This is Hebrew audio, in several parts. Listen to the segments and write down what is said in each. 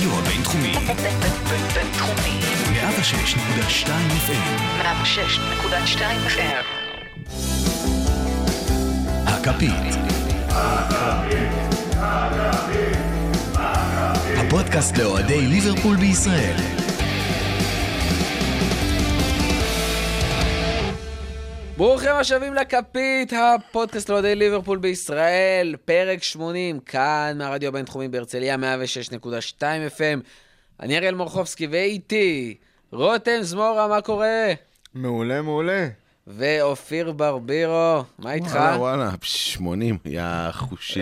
הרדיו הבינתחומי. בינתחומי. 106.2 FM. 106.2 FM. הכפית. הפודקאסט לאוהדי ליברפול בישראל. ברוכים השבים לכפית, הפודקאסט לאוהדי ליברפול בישראל, פרק 80, כאן מהרדיו הבינתחומי בהרצליה, 106.2 FM. אני אריאל מורחובסקי ואיתי רותם זמורה, מה קורה? מעולה, מעולה. ואופיר ברבירו, מה איתך? וואלה, 80, יא חושי.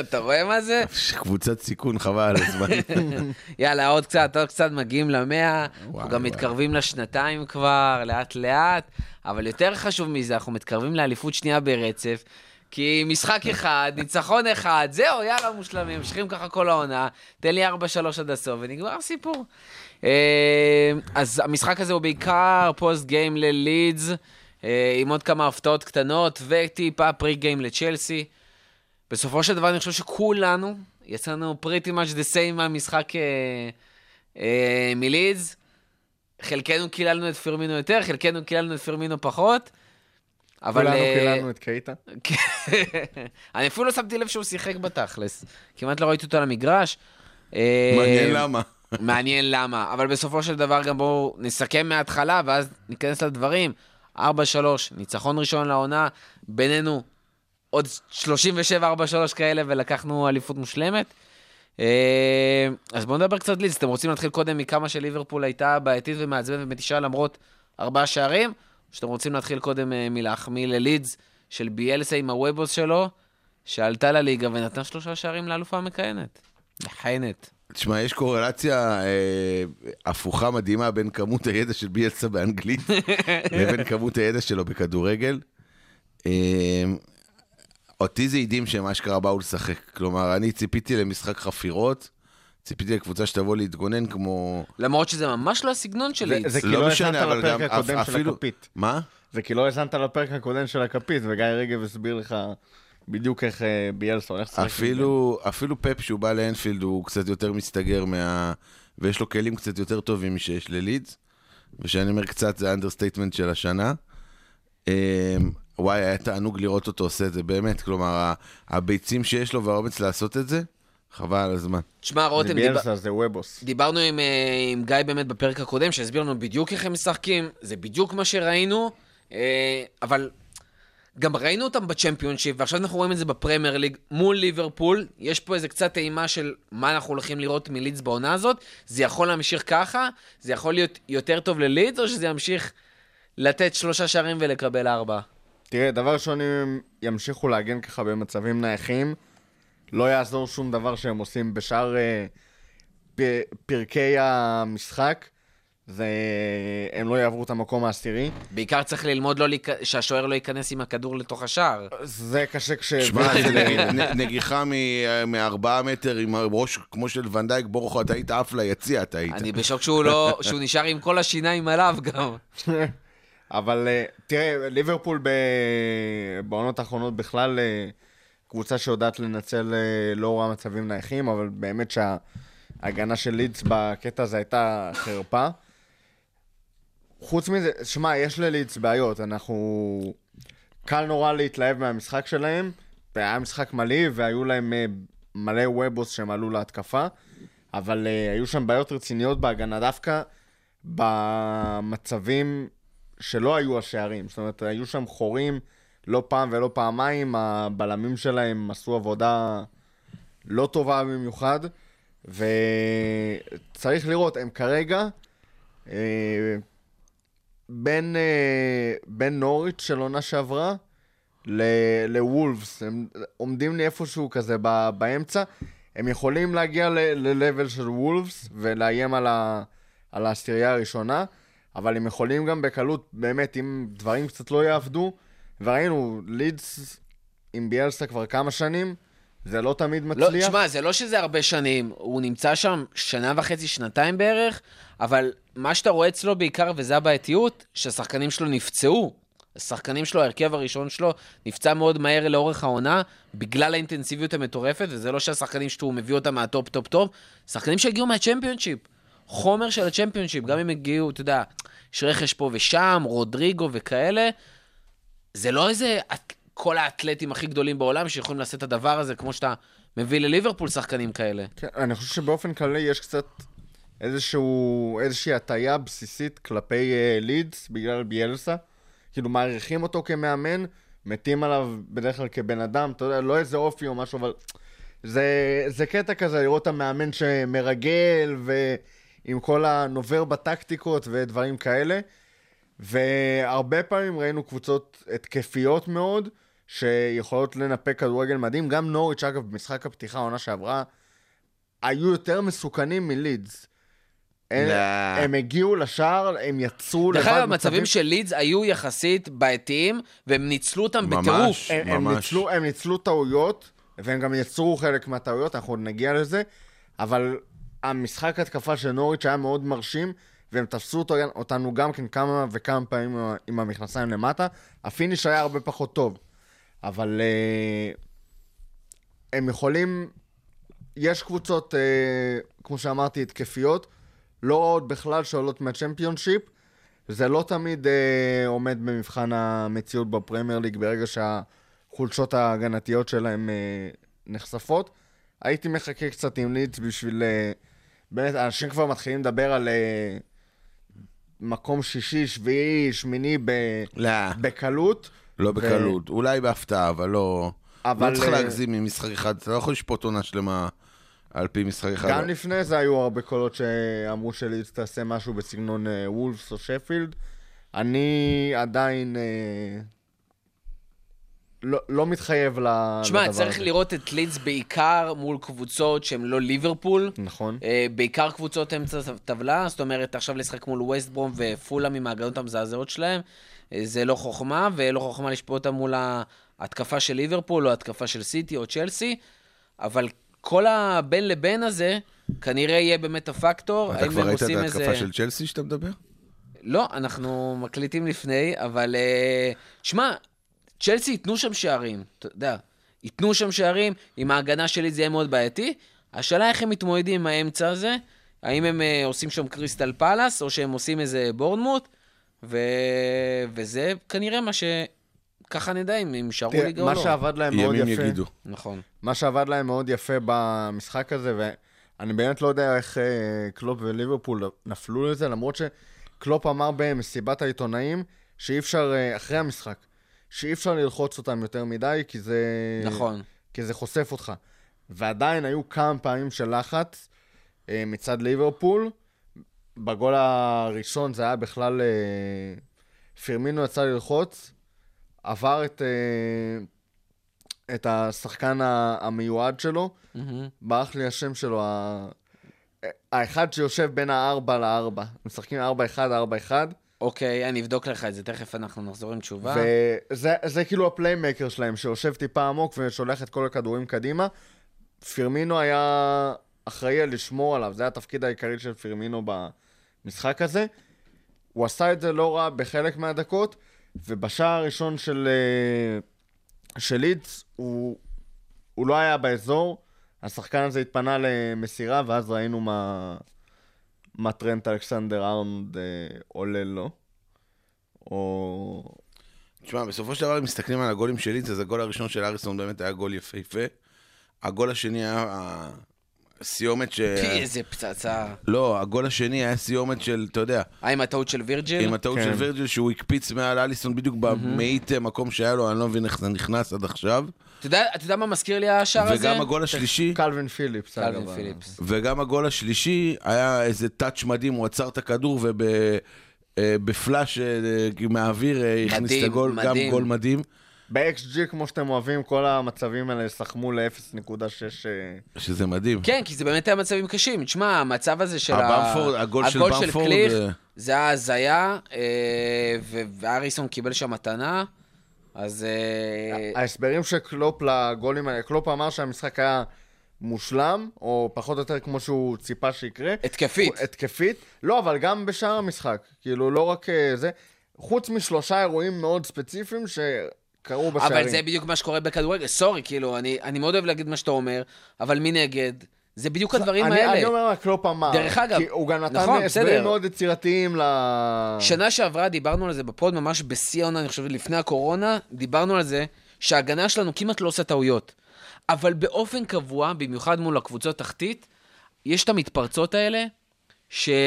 אתה רואה מה זה? קבוצת סיכון, חבל. יאללה, עוד קצת מגיעים למאה, אנחנו גם מתקרבים לשנתיים כבר, לאט לאט, אבל יותר חשוב מזה, אנחנו מתקרבים לאליפות שנייה ברצף, כי משחק אחד, ניצחון אחד, זהו, יאללה מושלמים, משכים ככה כל העונה, תן לי 4-3 עד הסוף, ונגמר הסיפור. אז המשחק הזה הוא בעיקר פוסט גיים ללידס, עם עוד כמה הפתעות קטנות, וטיפה פרי גיים לצ'לסי, בסופו של דבר אני חושב שכולנו יצאנו pretty much the same מהמשחק מלידס. חלקנו קיללנו את פירמינו יותר, חלקנו קיללנו את פירמינו פחות. כולנו קיללנו את קייטה. אני אפילו לא שמתי לב שהוא שיחק בתכלס. כמעט לא ראיתי אותו על המגרש. מעניין למה. מעניין למה. אבל בסופו של דבר גם בואו נסכם מההתחלה ואז ניכנס לדברים. 4-3, ניצחון ראשון לעונה, בינינו. עוד 37-43 כאלה, ולקחנו אליפות מושלמת. אז בואו נדבר קצת לידס. אתם רוצים להתחיל קודם מכמה שליברפול הייתה בעייתית ומעצבנת ומתישה למרות 4 שערים? או שאתם רוצים להתחיל קודם מלהחמיא ללידס של ביאלסה עם הוויבוס שלו, שעלתה לליגה ונתן 3 שערים לאלופה המכהנת. מכהנת. תשמע, יש קורלציה הפוכה מדהימה בין כמות הידע של ביאלסה באנגלית לבין כמות הידע שלו בכדורגל. אותי זה עידים שמה שקרה באו לשחק, כלומר, אני ציפיתי למשחק חפירות, ציפיתי לקבוצה שתבוא להתגונן כמו... למרות שזה ממש לא הסגנון שלי. זה כי לא הזנת לפרק הקודם של הכפית. מה? זה כי לא הזנת לפרק הקודם של הכפית, וגיא רגב הסביר לך בדיוק איך ביאלסה הולך לשחק. אפילו פפ שהוא בא לאנפילד הוא קצת יותר מסתגר ויש לו כלים קצת יותר טובים שיש ללידס, ושאני אומר קצת זה האנדרסטייטמנט של השנה. וואי, היה תענוג לראות אותו עושה את זה, באמת, כלומר, הביצים שיש לו והאומץ לעשות את זה, חבל על הזמן. תשמע, רותם, דיברנו עם גיא באמת בפרק הקודם, שהסביר לנו בדיוק איך הם משחקים, זה בדיוק מה שראינו, אבל גם ראינו אותם בצ'מפיונשיפ, ועכשיו אנחנו רואים את זה בפרמייר ליג מול ליברפול, יש פה איזה קצת טעימה של מה אנחנו הולכים לראות מלידס בעונה הזאת, זה יכול להמשיך ככה, זה יכול להיות יותר טוב ללידס, או שזה ימשיך לתת 3 שערים ולקבל 4? תראה, דבר ראשון, אם ימשיכו להגן ככה במצבים נייחים, לא יעזור שום דבר שהם עושים בשאר פרקי המשחק, הם לא יעברו את המקום העשירי. בעיקר צריך ללמוד שהשוער לא ייכנס עם הכדור לתוך השער. זה קשה שמע, נגיחה מ4 מטר עם ראש כמו של ונדייק, בורחו, אתה היית אף ליציע, אתה היית. אני בשוק שהוא נשאר עם כל השיניים עליו גם. אבל תראה, ליברפול בעונות האחרונות בכלל קבוצה שיודעת לנצל לא רע מצבים נייחים, אבל באמת שההגנה של לידס בקטע הזה הייתה חרפה. חוץ מזה, שמע, יש ללידס בעיות, אנחנו... קל נורא להתלהב מהמשחק שלהם, והיה משחק מלא, והיו להם מלא וויבוס שהם עלו להתקפה, אבל היו שם בעיות רציניות בהגנה דווקא במצבים... שלא היו השערים, זאת אומרת, היו שם חורים לא פעם ולא פעמיים, הבלמים שלהם עשו עבודה לא טובה במיוחד, וצריך לראות, הם כרגע בין נוריץ' של עונה שעברה לוולפס, הם עומדים לי איפשהו כזה באמצע, הם יכולים להגיע ללבל של וולפס ולאיים על הסטריה הראשונה, אבל הם יכולים גם בקלות, באמת, אם דברים קצת לא יעבדו, וראינו, לידס עם ביאלסה כבר כמה שנים, זה לא תמיד מצליח. לא, תשמע, זה לא שזה הרבה שנים, הוא נמצא שם 1.5-2 שנים בערך, אבל מה שאתה רואה אצלו בעיקר, וזה הבעייתיות, שהשחקנים שלו נפצעו. השחקנים שלו, ההרכב הראשון שלו, נפצע מאוד מהר לאורך העונה, בגלל האינטנסיביות המטורפת, וזה לא שהשחקנים שהוא מביא אותם מהטופ, טופ, טופ, שחקנים שהגיעו מהצ'מפיונשיפ, חומר של הצ'מפיונשיפ, גם אם הגיעו, אתה יודע, שרכש פה ושם, רודריגו וכאלה, זה לא איזה, כל האתלטים הכי גדולים בעולם שיכולים לעשות את הדבר הזה, כמו שאתה מביא לליברפול שחקנים כאלה. כן, אני חושב שבאופן כללי יש קצת איזושהי הטעיה בסיסית כלפי לידס, בגלל ביאלסה. כאילו מעריכים אותו כמאמן, מתים עליו בדרך כלל כבן אדם, אתה יודע, לא איזה אופי או משהו, אבל זה קטע כזה לראות המאמן שמרגל, ועם כל הנובר בטקטיקות ודברים כאלה, והרבה פעמים ראינו קבוצות התקפיות מאוד, שיכולות לנפק כדורגל מדהים, גם נוריץ' אגב במשחק הפתיחה העונה שעברה, היו יותר מסוכנים מלידס. הם הגיעו לשער, הם יצרו לבד. דרך המצבים של לידס היו יחסית בעייתיים, והם ניצלו אותם בטירוף. הם ניצלו טעויות, והם גם יצרו חלק מהטעויות, אנחנו עוד נגיע לזה, אבל המשחק התקפה של נוריץ' היה מאוד מרשים, והם תפסו אותנו גם כן כמה וכמה פעמים עם המכנסיים למטה. הפיניש היה הרבה פחות טוב, אבל הם יכולים, יש קבוצות, כמו שאמרתי, התקפיות, לא רעות בכלל שעולות מהצ'מפיונשיפ, זה לא תמיד עומד במבחן המציאות בפרמייר ליג, ברגע שהחולשות ההגנתיות שלהם נחשפות. הייתי מחכה קצת עם לידס בשביל, באמת, אנשים כבר מתחילים לדבר על מקום שישי, שביעי, שמיני בקלות. לא בקלות, אולי בהפתעה, אבל לא. לא צריך להגזים ממשחק אחד, אתה לא יכול לשפוט עונה שלמה על פי משחק אחד. גם לפני זה היו הרבה קולות שאמרו שלידס תעשה משהו בסגנון וולפס או שפילד. אני עדיין לא מתחייב לדבר הזה. תשמע, צריך לראות את לידס בעיקר מול קבוצות שהן לא ליברפול. נכון. בעיקר קבוצות אמצע טבלה, זאת אומרת, עכשיו לשחק מול ווסטברום ופולאם עם ההגנות המזעזעות שלהם, זה לא חוכמה, ולא חוכמה לשפוט אותם מול ההתקפה של ליברפול, או ההתקפה של סיטי או צ'לסי, אבל כל הבין לבין הזה, כנראה יהיה באמת הפקטור. אתה כבר ראית את ההתקפה של צ'לסי שאתה מדבר? לא, אנחנו מקליטים לפני, אבל שמע, צ'לסי ייתנו שם שערים, אתה יודע, ייתנו שם שערים, עם ההגנה שלי זה יהיה מאוד בעייתי, השאלה איך הם מתמודדים עם האמצע הזה, האם הם עושים שם קריסטל פלאס, או שהם עושים איזה בורנמוט, וזה כנראה מה ש... ככה נדע אם יישארו ליגה או לא. מה שעבד להם מאוד יפה. ימים יגידו. נכון. מה שעבד להם מאוד יפה במשחק הזה, ואני באמת לא יודע איך קלופ וליברפול נפלו לזה, למרות שקלופ אמר במסיבת העיתונאים, שאי אפשר, אחרי המשחק, שאי אפשר ללחוץ אותם יותר מדי, כי זה... נכון. כי זה חושף אותך. ועדיין היו כמה פעמים של לחץ מצד ליברפול. בגול הראשון זה היה בכלל... פירמינו יצא ללחוץ, עבר את השחקן המיועד שלו, ברח לי השם שלו, האחד שיושב בין הארבע לארבע, משחקים 4-1, 4-1. אוקיי, אני אבדוק לך את זה, תכף אנחנו נחזור עם תשובה. וזה כאילו הפליימקר שלהם, שיושב טיפה עמוק ושולח את כל הכדורים קדימה. פירמינו היה אחראי לשמור עליו, זה היה התפקיד העיקרי של פירמינו במשחק הזה. הוא עשה את זה לא רע בחלק מהדקות, ובשעה הראשון של לידס, הוא לא היה באזור, השחקן הזה התפנה למסירה, ואז ראינו מה טרנט אלכסנדר ארנד עולה לו. או... תשמע, בסופו של דבר, אם מסתכלים על הגולים של לידס, אז הגול הראשון של אריסון באמת היה גול יפהפה. הגול השני היה סיומת ש... פי איזה פצצה. לא, הגול השני היה סיומת של, אתה יודע... עם הטעות של וירג'יל? עם הטעות של וירג'יל, שהוא הקפיץ מעל אליסון בדיוק במאית מקום שהיה לו, אני לא מבין איך זה נכנס עד עכשיו. אתה יודע מה מזכיר לי השער הזה? וגם הגול השלישי... קלווין פיליפס. וגם הגול השלישי היה איזה טאץ' מדהים, הוא עצר את הכדור ובפלאש מהאוויר הכניס את הגול, גם גול מדהים. ב-XG, כמו שאתם אוהבים, כל המצבים האלה סחמו ל-0.6... שזה מדהים. כן, כי זה באמת היה מצבים קשים. תשמע, המצב הזה של... הגול של קליך, זה היה הזיה, ואריסון קיבל שם מתנה, אז... ההסברים של קלופ לגולים האלה, קלופ אמר שהמשחק היה מושלם, או פחות או יותר כמו שהוא ציפה שיקרה. התקפית. התקפית. לא, אבל גם בשאר המשחק. כאילו, לא רק זה... חוץ משלושה אירועים מאוד ספציפיים שקרו בשערים. אבל זה בדיוק מה שקורה בכדורגל. סורי, כאילו, אני מאוד אוהב להגיד מה שאתה אומר, אבל מי נגד? זה בדיוק הדברים האלה. אני אומר רק לא פעם. דרך אגב. כי הוא גם נתן הסברים מאוד יצירתיים ל... שנה שעברה דיברנו על זה בפוד, ממש בסיונה, אני חושב, לפני הקורונה, דיברנו על זה שההגנה שלנו כמעט לא עושה טעויות. אבל באופן קבוע, במיוחד מול הקבוצות תחתית, יש את המתפרצות האלה, שהיה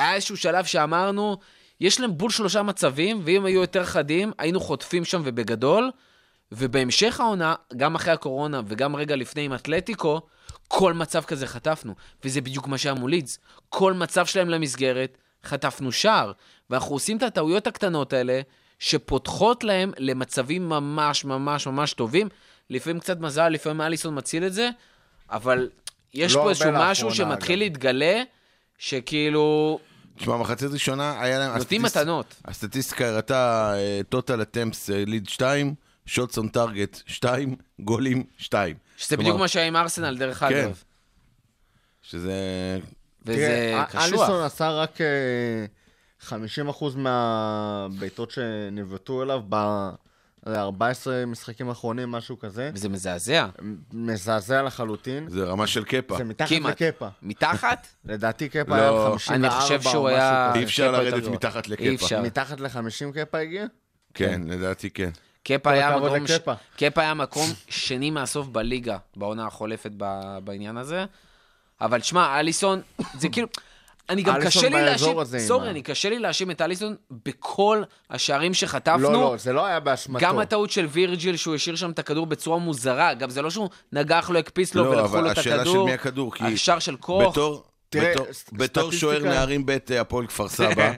איזשהו שלב שאמרנו, יש להם בול שלושה מצבים, ואם היו יותר חדים, היינו חוטפים שם ובגדול, ובהמשך העונה, גם אחרי הקורונה, וגם רגע לפני עם אתלטיקו, כל מצב כזה חטפנו, וזה בדיוק מה שהיה מול לידס. כל מצב שלהם למסגרת, חטפנו שער, ואנחנו עושים את הטעויות הקטנות האלה, שפותחות להם למצבים ממש ממש ממש טובים, לפעמים קצת מזל, לפעמים אליסון מציל את זה, אבל יש פה איזשהו משהו שמתחיל להתגלה, שכאילו... תשמע, מחצית ראשונה היה להם... נותנים מתנות. הסטטיסטיקה הראתה total attempts lead 2, shots on target 2, גולים 2. שזה בדיוק מה שהיה עם ארסנל דרך אגב. שזה... וזה קשוח. אליסון עשה רק 50% מהביתות שנבטו אליו ב... 14 משחקים אחרונים, משהו כזה. וזה מזעזע. מזעזע לחלוטין. זה רמה של קפה. זה מתחת לקפה. מתחת? לדעתי קפה היה 54. אני חושב שהוא היה... אי אפשר לרדת מתחת לקפה. אי אפשר. מתחת ל-50 קפה הגיע? כן, לדעתי כן. קפה היה מקום שני מהסוף בליגה, בעונה החולפת בעניין הזה. אבל שמע, אליסון, זה כאילו... אני גם קשה לי להאשים את אליסון בכל השערים שחטפנו. לא, זה לא היה באשמתו. גם הטעות של וירג'יל שהוא השאיר שם את הכדור בצורה מוזרה, גם זה לא שהוא נגח לו, הקפיץ לו ולקחו לו את הכדור. לא, אבל השאלה של מי הכדור, כי... השאר של כוח. בתור שוער נערים בית הפועל כפר סבא,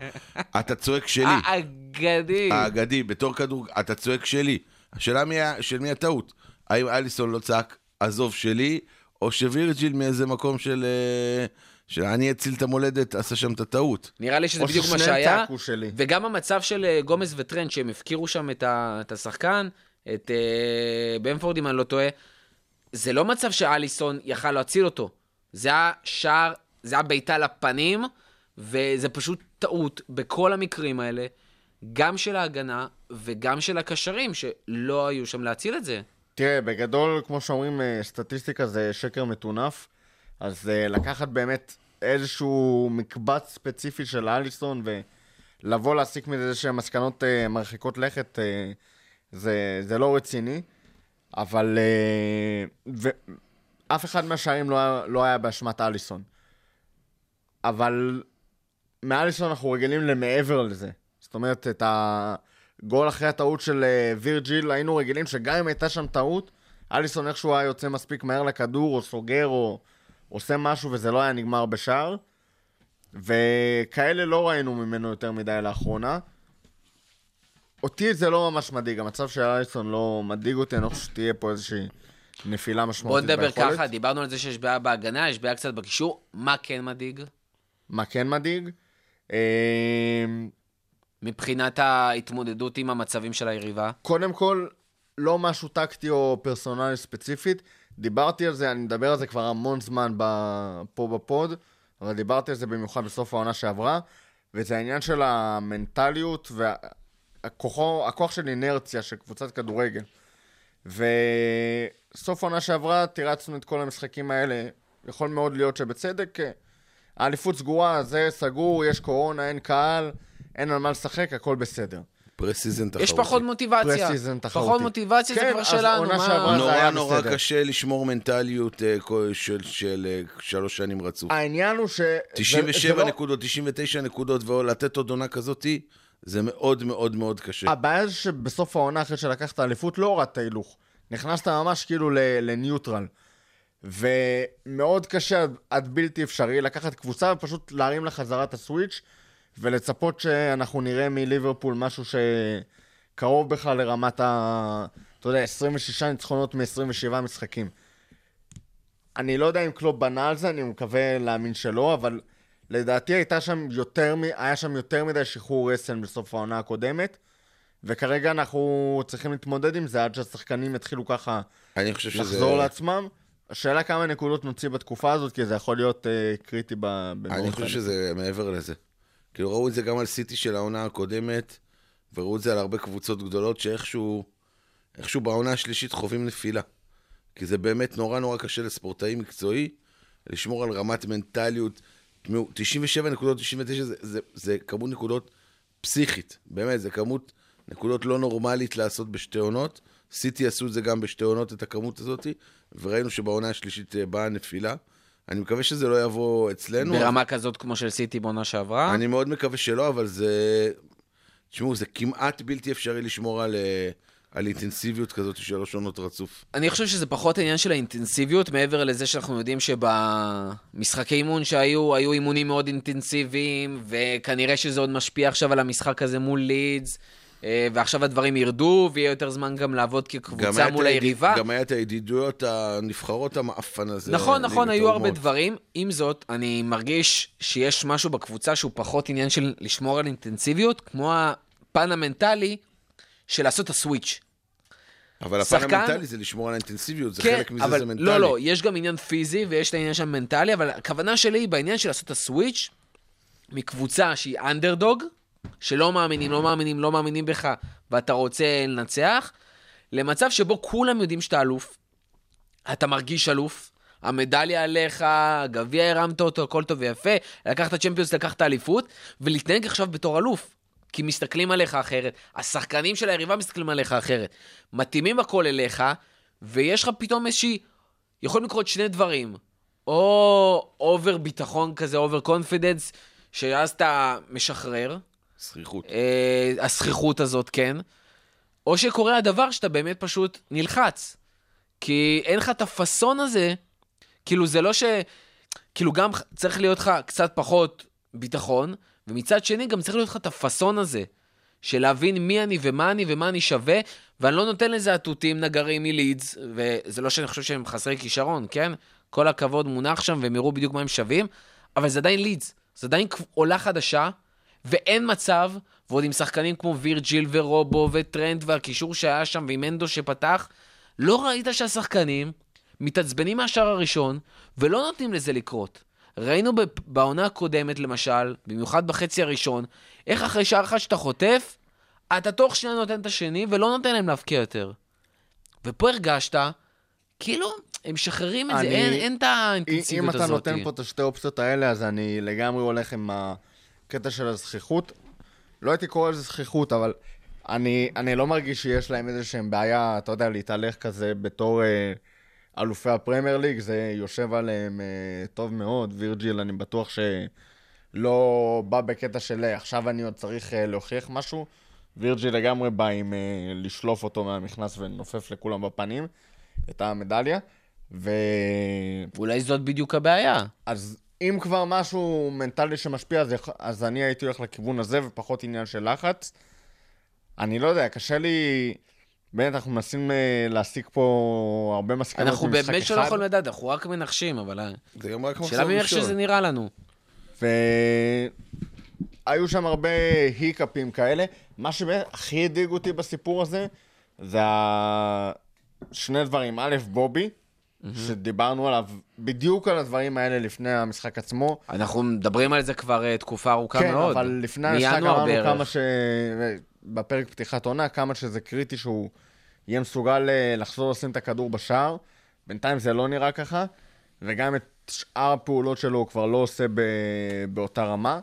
אתה צועק שלי. האגדי. האגדי, בתור כדור, אתה צועק שלי. השאלה של מי הטעות. האם אליסון לא צעק עזוב שלי, או שווירג'יל מאיזה מקום של... שאני אציל את המולדת, עשה שם את הטעות. נראה לי שזה בדיוק מה שהיה, וגם המצב של גומס וטרנט, שהם הפקירו שם את השחקן, את במפורד, אם אני לא טועה, זה לא מצב שאליסון יכל להציל אותו. זה היה שער, זה היה ביתה לפנים, וזה פשוט טעות בכל המקרים האלה, גם של ההגנה, וגם של הקשרים, שלא היו שם להציל את זה. תראה, בגדול, כמו שאומרים, סטטיסטיקה זה שקר מתונף, אז לקחת באמת איזשהו מקבץ ספציפי של אליסון ולבוא להסיק מזה שמסקנות מרחיקות לכת, זה לא רציני, אבל אף אחד מהשערים לא היה באשמת אליסון. אבל מאליסון אנחנו רגילים למעבר לזה. זאת אומרת, את הגול אחרי הטעות של וירג'יל היינו רגילים שגם אם הייתה שם טעות, אליסון איכשהו היה יוצא מספיק מהר לכדור או סוגר או... עושה משהו וזה לא היה נגמר בשער, וכאלה לא ראינו ממנו יותר מדי לאחרונה. אותי זה לא ממש מדאיג, המצב של אליסון לא מדאיג אותי, אני חושב שתהיה פה איזושהי נפילה משמעותית ביכולת. בוא נדבר ככה, דיברנו על זה שיש בעיה בהגנה, יש בעיה קצת בקישור, מה כן מדאיג? מה כן מדאיג? מבחינת ההתמודדות עם המצבים של היריבה? קודם כל, לא משהו טקטי או פרסונלי ספציפית, דיברתי על זה, אני מדבר על זה כבר המון זמן פה בפוד, אבל דיברתי על זה במיוחד בסוף העונה שעברה, וזה העניין של המנטליות והכוח של אינרציה של קבוצת כדורגל. וסוף העונה שעברה תירצנו את כל המשחקים האלה, יכול מאוד להיות שבצדק, האליפות סגורה, זה סגור, יש קורונה, אין קהל, אין על מה לשחק, הכל בסדר. פרסיזן תחרותי. יש פחות מוטיבציה. פחות מוטיבציה זה כבר שלנו. נורא קשה לשמור מנטליות של 3 שנים רצוף. העניין הוא ש... 97 נקודות, 99 נקודות, ולתת עוד עונה כזאת, זה מאוד מאוד מאוד קשה. הבעיה זה שבסוף העונה אחרי שלקחת האליפות, לא הורדת הילוך. נכנסת ממש כאילו לניוטרל. ומאוד קשה, עד בלתי אפשרי, לקחת קבוצה ופשוט להרים לחזרת הסוויץ' ולצפות שאנחנו נראה מליברפול משהו שקרוב בכלל לרמת ה... אתה יודע, 26 ניצחונות מ-27 משחקים. אני לא יודע אם קלופ בנה על זה, אני מקווה להאמין שלא, אבל לדעתי היה שם יותר מדי שחרור רסן בסוף העונה הקודמת, וכרגע אנחנו צריכים להתמודד עם זה עד שהשחקנים יתחילו ככה לחזור לעצמם. השאלה כמה נקודות נוציא בתקופה הזאת, כי זה יכול להיות קריטי. אני חושב שזה מעבר לזה. כאילו ראו את זה גם על סיטי של העונה הקודמת, וראו את זה על הרבה קבוצות גדולות שאיכשהו בעונה השלישית חווים נפילה. כי זה באמת נורא נורא קשה לספורטאי מקצועי, לשמור על רמת מנטליות. 97.99 זה כמות נקודות פסיכית, באמת, זה כמות נקודות לא נורמלית לעשות בשתי עונות. סיטי עשו את זה גם בשתי עונות, את הכמות הזאת, וראינו שבעונה השלישית באה נפילה. אני מקווה שזה לא יבוא אצלנו. ברמה כזאת כמו של סיטי בעונה שעברה? אני מאוד מקווה שלא, אבל זה... תשמעו, זה כמעט בלתי אפשרי לשמור על אינטנסיביות כזאת של שלוש עונות רצוף. אני חושב שזה פחות העניין של האינטנסיביות, מעבר לזה שאנחנו יודעים שבמשחקי אימון שהיו, היו אימונים מאוד אינטנסיביים, וכנראה שזה עוד משפיע עכשיו על המשחק הזה מול לידס, ועכשיו הדברים ירדו, ויהיה יותר זמן גם לעבוד כקבוצה מול היריבה. גם היה את הידידויות הנבחרות המאפן הזה. נכון, נכון, היו הרבה דברים. עם זאת, אני מרגיש שיש משהו בקבוצה שהוא פחות עניין של לשמור על אינטנסיביות, כמו הפן המנטלי של לעשות הסוויץ'. אבל הפן המנטלי זה לשמור על האינטנסיביות, זה חלק מזה, זה מנטלי. לא, לא, יש גם עניין פיזי ויש את העניין של מנטלי, אבל הכוונה שלי היא בעניין של לעשות הסוויץ' מקבוצה שהיא אנדרדוג, שלא מאמינים, לא מאמינים, לא מאמינים בך, ואתה רוצה לנצח, למצב שבו כולם יודעים שאתה אלוף, אתה מרגיש אלוף, המדליה עליך, הגביע הרמת אותו, הכל טוב ויפה, לקחת צ'מפיונס, לקחת אליפות, ולהתנהג עכשיו בתור אלוף, כי מסתכלים עליך אחרת, השחקנים של היריבה מסתכלים עליך אחרת, מתאימים הכל אליך, ויש לך פתאום איזושהי, יכולים לקרות שני דברים, או אובר ביטחון כזה, אובר קונפידנס, שאז אתה משחרר, שכיחות. השכיחות הזאת, כן. או שקורה הדבר שאתה באמת פשוט נלחץ. כי אין לך את הפסון הזה, כאילו זה לא ש... כאילו גם צריך להיות לך קצת פחות ביטחון, ומצד שני גם צריך להיות לך את הפסון הזה, של להבין מי אני ומה אני ומה אני שווה, ואני לא נותן לזה עטותים נגרים מלידס, וזה לא שאני חושב שהם חסרי כישרון, כן? כל הכבוד מונח שם, והם יראו בדיוק מה הם שווים, אבל זה עדיין לידס, זה עדיין עולה חדשה, ואין מצב, ועוד עם שחקנים כמו וירג'יל ורובו וטרנט והקישור שהיה שם ועם אנדו שפתח, לא ראית שהשחקנים מתעצבנים מהשאר הראשון ולא נותנים לזה לקרות. ראינו בעונה הקודמת למשל, במיוחד בחצי הראשון, איך אחרי שער אחד שאתה חוטף, אתה תוך שנייה נותן את השני ולא נותן להם להפקיע יותר. ופה הרגשת, כאילו הם משחררים את זה, אין את האינטנסיביות הזאת. אם אתה נותן פה את השתי אופציות האלה, אז אני לגמרי הולך עם קטע של הזכיחות, לא הייתי קורא לזה זכיחות, אבל אני לא מרגיש שיש להם איזושהי בעיה, אתה יודע, להתהלך כזה בתור אלופי הפרמייר ליג, זה יושב עליהם טוב מאוד. וירג'יל, אני בטוח שלא בא בקטע של עכשיו אני עוד צריך להוכיח משהו, וירג'יל לגמרי בא עם לשלוף אותו מהמכנס ונופף לכולם בפנים את המדליה, ואולי זאת בדיוק הבעיה. אז אם כבר משהו מנטלי שמשפיע, אז אני הייתי הולך לכיוון הזה, ופחות עניין של לחץ. אני לא יודע, קשה לי... באמת, אנחנו מנסים להסיק פה הרבה מסקנות ממשחק אחד. אנחנו באמת שלא יכולים לדעת, אנחנו רק מנחשים, אבל... זה גם רק מחסור משול. שאלה שזה נראה לנו. והיו שם הרבה היקאפים כאלה. מה שהכי הדאיג אותי בסיפור הזה, זה שני דברים. א', בובי. שדיברנו עליו בדיוק על הדברים האלה לפני המשחק עצמו. אנחנו מדברים על זה כבר תקופה ארוכה מאוד. כן, אבל לפני המשחק אמרנו כמה ש... בפרק פתיחת עונה, כמה שזה קריטי שהוא יהיה מסוגל לחזור לשים את הכדור בשער. בינתיים זה לא נראה ככה, וגם את שאר הפעולות שלו הוא כבר לא עושה באותה רמה.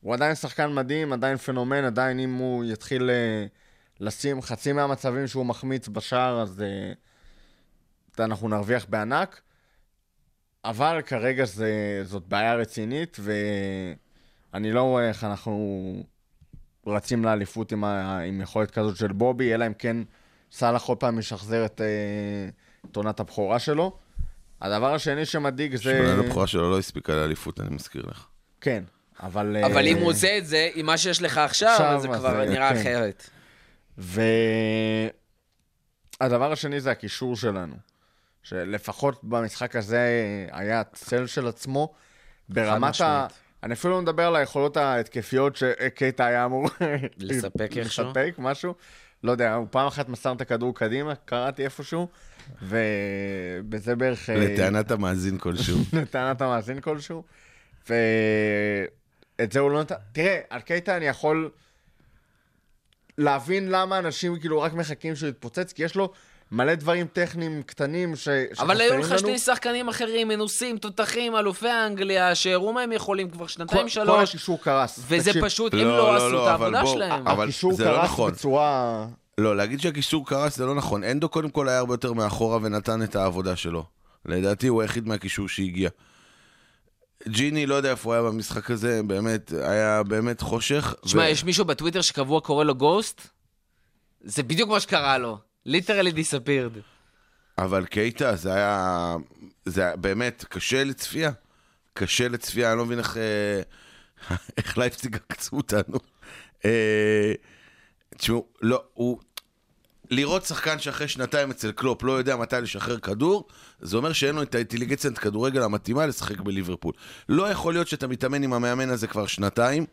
הוא עדיין שחקן מדהים, עדיין פנומן, עדיין אם הוא יתחיל לשים חצי מהמצבים שהוא מחמיץ בשער, אז... אנחנו נרוויח בענק, אבל כרגע זאת בעיה רצינית, ואני לא רואה איך אנחנו רצים לאליפות עם יכולת כזאת של בובי, אלא אם כן סלח עוד פעם משחזר את תונת הבחורה שלו. הדבר השני שמדאיג זה... שמונת הבחורה שלו לא הספיקה לאליפות, אני מזכיר לך. כן, אבל... אבל אם הוא עושה את זה, עם מה שיש לך עכשיו, זה כבר נראה אחרת. והדבר השני זה הקישור שלנו. שלפחות במשחק הזה היה צל של עצמו, ברמת ה... אני אפילו לא מדבר על היכולות ההתקפיות שקייטה היה אמור... לספק איכשהו? לספק משהו. לא יודע, הוא פעם אחת מסר את הכדור קדימה, קראתי איפשהו, ובזה בערך... לטענת המאזין כלשהו. לטענת המאזין כלשהו. את זה הוא לא נתן. תראה, על קייטה אני יכול להבין למה אנשים כאילו רק מחכים שהוא יתפוצץ, כי יש לו מלא דברים טכניים קטנים אבל היו לך שני שחקנים אחרים, מנוסים, תותחים, אלופי האנגליה, שהראו מה הם יכולים כבר שנתיים שלוש. כל הקישור קרס. וזה פשוט, הם לא עשו את העבודה שלהם. הקישור קרס בצורה... לא, להגיד שהקישור קרס זה לא נכון. אנדו קודם כל היה הרבה יותר מאחורה ונתן את העבודה שלו. לדעתי הוא היחיד מהקישור שהגיע. ג'יני, לא יודע איפה הוא היה במשחק הזה, היה באמת חושך. תשמע, יש מישהו בטוויטר שקבוע קורא לו גוסט? זה בדיוק מה שקרה לו. literally disappeared. אבל קייטה, זה היה באמת קשה לצפייה. קשה לצפייה, אני לא מבין איך לייפציג הקצו אותנו. תשמעו, לא, הוא... לראות שחקן שאחרי שנתיים אצל קלופ לא יודע מתי לשחרר כדור, זה אומר שאין לו את האינטליגנציית כדורגל המתאימה לשחק בליברפול. לא יכול להיות שאתה מתאמן עם המאמן הזה כבר שנתיים,